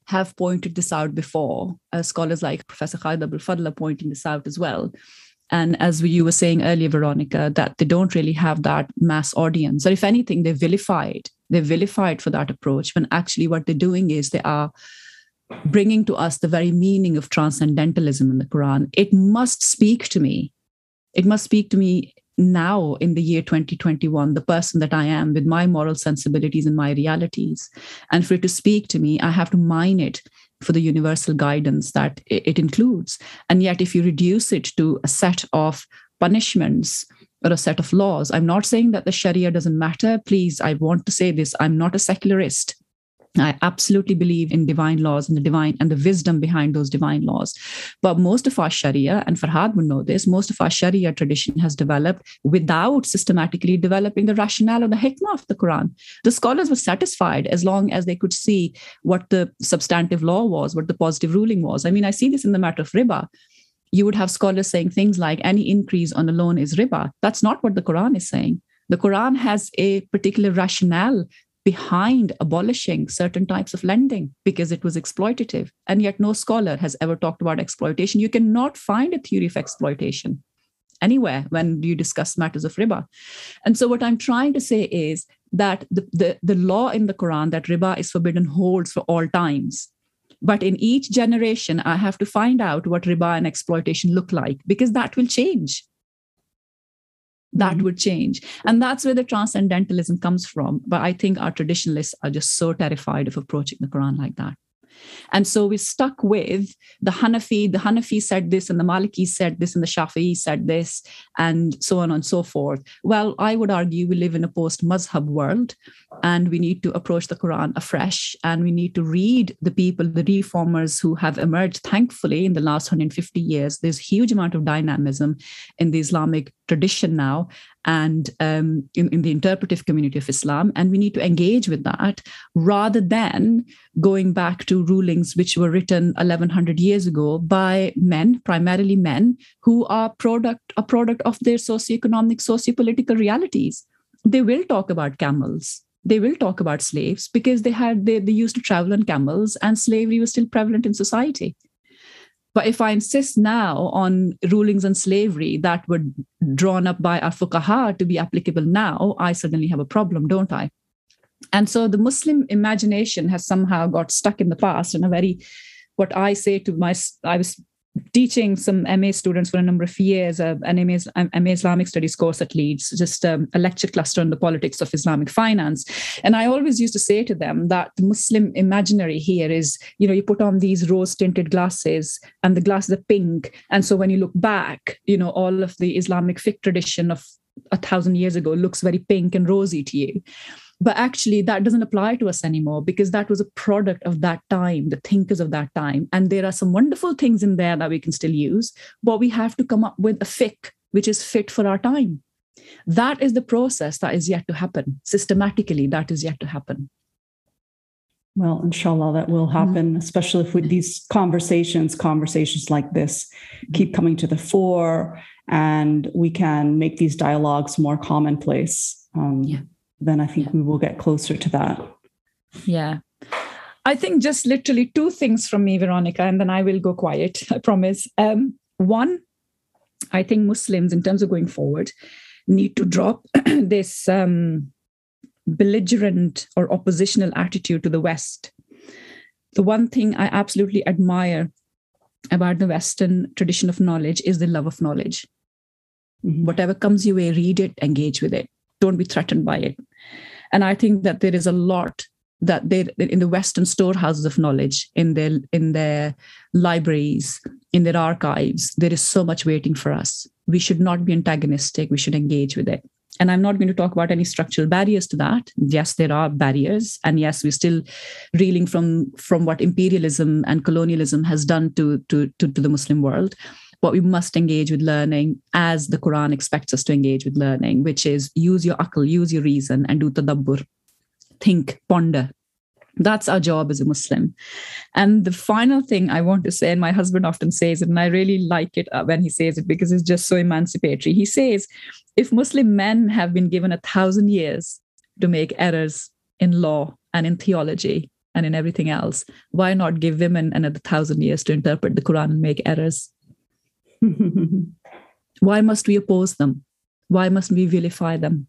have pointed this out before. Uh, scholars like Professor Khaled Abou El Fadl are pointing this out as well. And as we, you were saying earlier, Veronica, that they don't really have that mass audience. Or if anything, they're vilified. They're vilified for that approach, when actually what they're doing is they are bringing to us the very meaning of transcendentalism in the Quran. It must speak to me. It must speak to me now in the year twenty twenty-one, the person that I am with my moral sensibilities and my realities. And for it to speak to me, I have to mine it for the universal guidance that it includes. And yet, if you reduce it to a set of punishments or a set of laws, I'm not saying that the Sharia doesn't matter. Please, I want to say this. I'm not a secularist. I absolutely believe in divine laws and the divine and the wisdom behind those divine laws. But most of our Sharia, and Farhad would know this, most of our Sharia tradition has developed without systematically developing the rationale or the hikmah of the Quran. The scholars were satisfied as long as they could see what the substantive law was, what the positive ruling was. I mean, I see this in the matter of riba. You would have scholars saying things like any increase on a loan is riba. That's not what the Quran is saying. The Quran has a particular rationale behind abolishing certain types of lending because it was exploitative. And yet no scholar has ever talked about exploitation. You cannot find a theory of exploitation anywhere when you discuss matters of riba. And so what I'm trying to say is that the, the, the law in the Quran that riba is forbidden holds for all times. But in each generation, I have to find out what riba and exploitation look like, because that will change. That would change. And that's where the transcendentalism comes from. But I think our traditionalists are just so terrified of approaching the Quran like that. And so we're stuck with the Hanafi. The Hanafi said this, and the Maliki said this, and the Shafi'i said this, and so on and so forth. Well, I would argue we live in a post-mazhab world, and we need to approach the Quran afresh, and we need to read the people, the reformers who have emerged. Thankfully, in the last one hundred fifty years, there's a huge amount of dynamism in the Islamic tradition now, and um, in, in the interpretive community of Islam. And we need to engage with that rather than going back to rulings which were written eleven hundred years ago by men, primarily men, who are product a product of their socioeconomic, sociopolitical realities. They will talk about camels. They will talk about slaves because they had they, they used to travel on camels, and slavery was still prevalent in society. But if I insist now on rulings on slavery that were drawn up by our fuqaha to be applicable now, I suddenly have a problem, don't I? And so the Muslim imagination has somehow got stuck in the past in a very, what I say to my, I was teaching some M A students for a number of years, uh, an M A, M A Islamic Studies course at Leeds, just um, a lecture cluster on the politics of Islamic finance. And I always used to say to them that the Muslim imaginary here is, you know, you put on these rose-tinted glasses and the glasses are pink. And so when you look back, you know, all of the Islamic fiqh tradition of a thousand years ago looks very pink and rosy to you. But actually, that doesn't apply to us anymore, because that was a product of that time, the thinkers of that time. And there are some wonderful things in there that we can still use, but we have to come up with a fiqh which is fit for our time. That is the process that is yet to happen. Systematically, that is yet to happen. Well, inshallah, that will happen, mm-hmm. especially if with these conversations, conversations like this mm-hmm. keep coming to the fore, and we can make these dialogues more commonplace. Um, yeah. Then I think yeah. we will get closer to that. Yeah. I think just literally two things from me, Veronica, and then I will go quiet, I promise. Um, one, I think Muslims, in terms of going forward, need to drop this um, belligerent or oppositional attitude to the West. The one thing I absolutely admire about the Western tradition of knowledge is the love of knowledge. Mm-hmm. Whatever comes your way, read it, engage with it. Don't be threatened by it. And I think that there is a lot that they in the Western storehouses of knowledge, in their in their libraries, in their archives, there is so much waiting for us. We should not be antagonistic. We should engage with it. And I'm not going to talk about any structural barriers to that. Yes, there are barriers. And yes, we're still reeling from, from what imperialism and colonialism has done to, to, to, to the Muslim world. But we must engage with learning as the Quran expects us to engage with learning, which is use your akal, use your reason, and do tadabbur, think, ponder. That's our job as a Muslim. And the final thing I want to say, and my husband often says it, and I really like it when he says it because it's just so emancipatory. He says, if Muslim men have been given a thousand years to make errors in law and in theology and in everything else, why not give women another thousand years to interpret the Quran and make errors? Why must we oppose them? Why must we vilify them?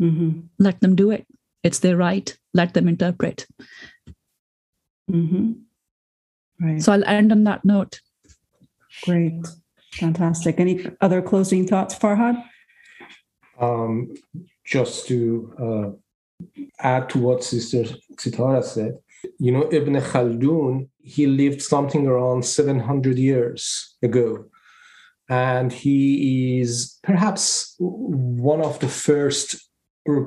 Mm-hmm. Let them do it. It's their right. Let them interpret. Mm-hmm. Right. So I'll end on that note. Great. Fantastic. Any other closing thoughts, Farhad? Um, just to uh, add to what Sister Sitara said, you know, Ibn Khaldun, he lived something around seven hundred years ago. And he is perhaps one of the first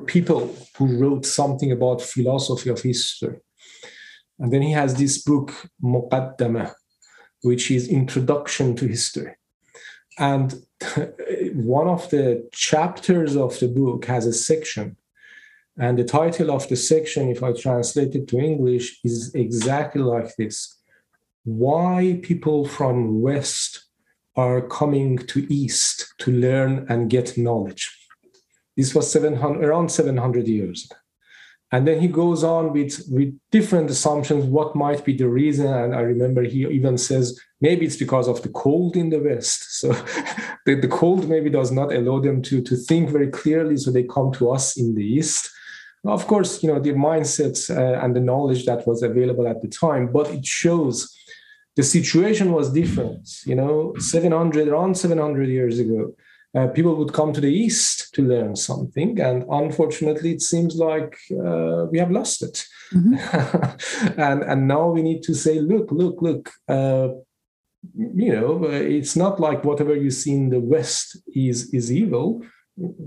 people who wrote something about philosophy of history. And then he has this book, Muqaddama, which is Introduction to History. And one of the chapters of the book has a section. And the title of the section, if I translate it to English, is exactly like this. Why people from West are coming to East to learn and get knowledge. This was seven hundred, around seven hundred years. And then he goes on with, with different assumptions, what might be the reason. And I remember he even says, maybe it's because of the cold in the West. So the, the cold maybe does not allow them to, to think very clearly, so they come to us in the East. Now, of course, you know, the mindsets uh, and the knowledge that was available at the time, but it shows the situation was different, you know, seven hundred, around seven hundred years ago. Uh, people would come to the East to learn something. And unfortunately, it seems like uh, we have lost it. Mm-hmm. and, and now we need to say, look, look, look, uh, you know, it's not like whatever you see in the West is, is evil.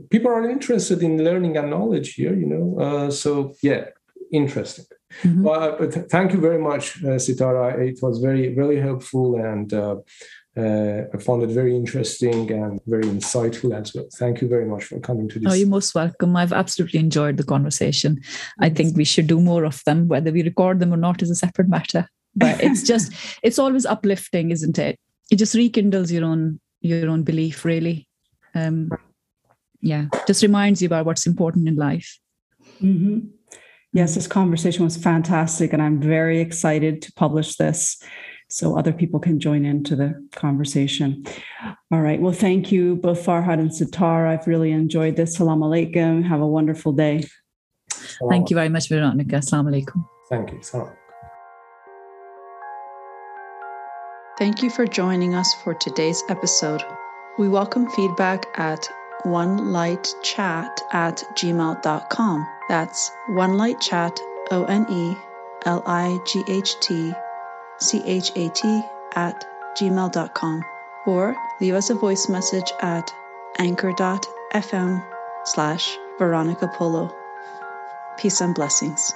People are interested in learning and knowledge here, you know. Uh, so, yeah, interesting. Mm-hmm. Well, but thank you very much, uh, Sitara. It was very, very helpful, and uh, uh, I found it very interesting and very insightful as well. Thank you very much for coming to this. Oh, you're most welcome. I've absolutely enjoyed the conversation. I think we should do more of them. Whether we record them or not is a separate matter. But it's just, it's always uplifting, isn't it? It just rekindles your own, your own belief, really. Um, yeah, just reminds you about what's important in life. Mm-hmm. Yes, this conversation was fantastic, and I'm very excited to publish this. so other people can join into the conversation. All right. Well, thank you both, Farhad and Sitara. I've really enjoyed this. Salaam alaikum. Have a wonderful day. Thank you very much, Veronica. Salaam alaikum. Thank you. Salaam. Thank you for joining us for today's episode. We welcome feedback at one light chat at gmail dot com. That's one light chat, O N E L I G H T C H A T at gmail dot com. Or leave us a voice message at anchor dot f m slash Veronica Polo. Peace and blessings.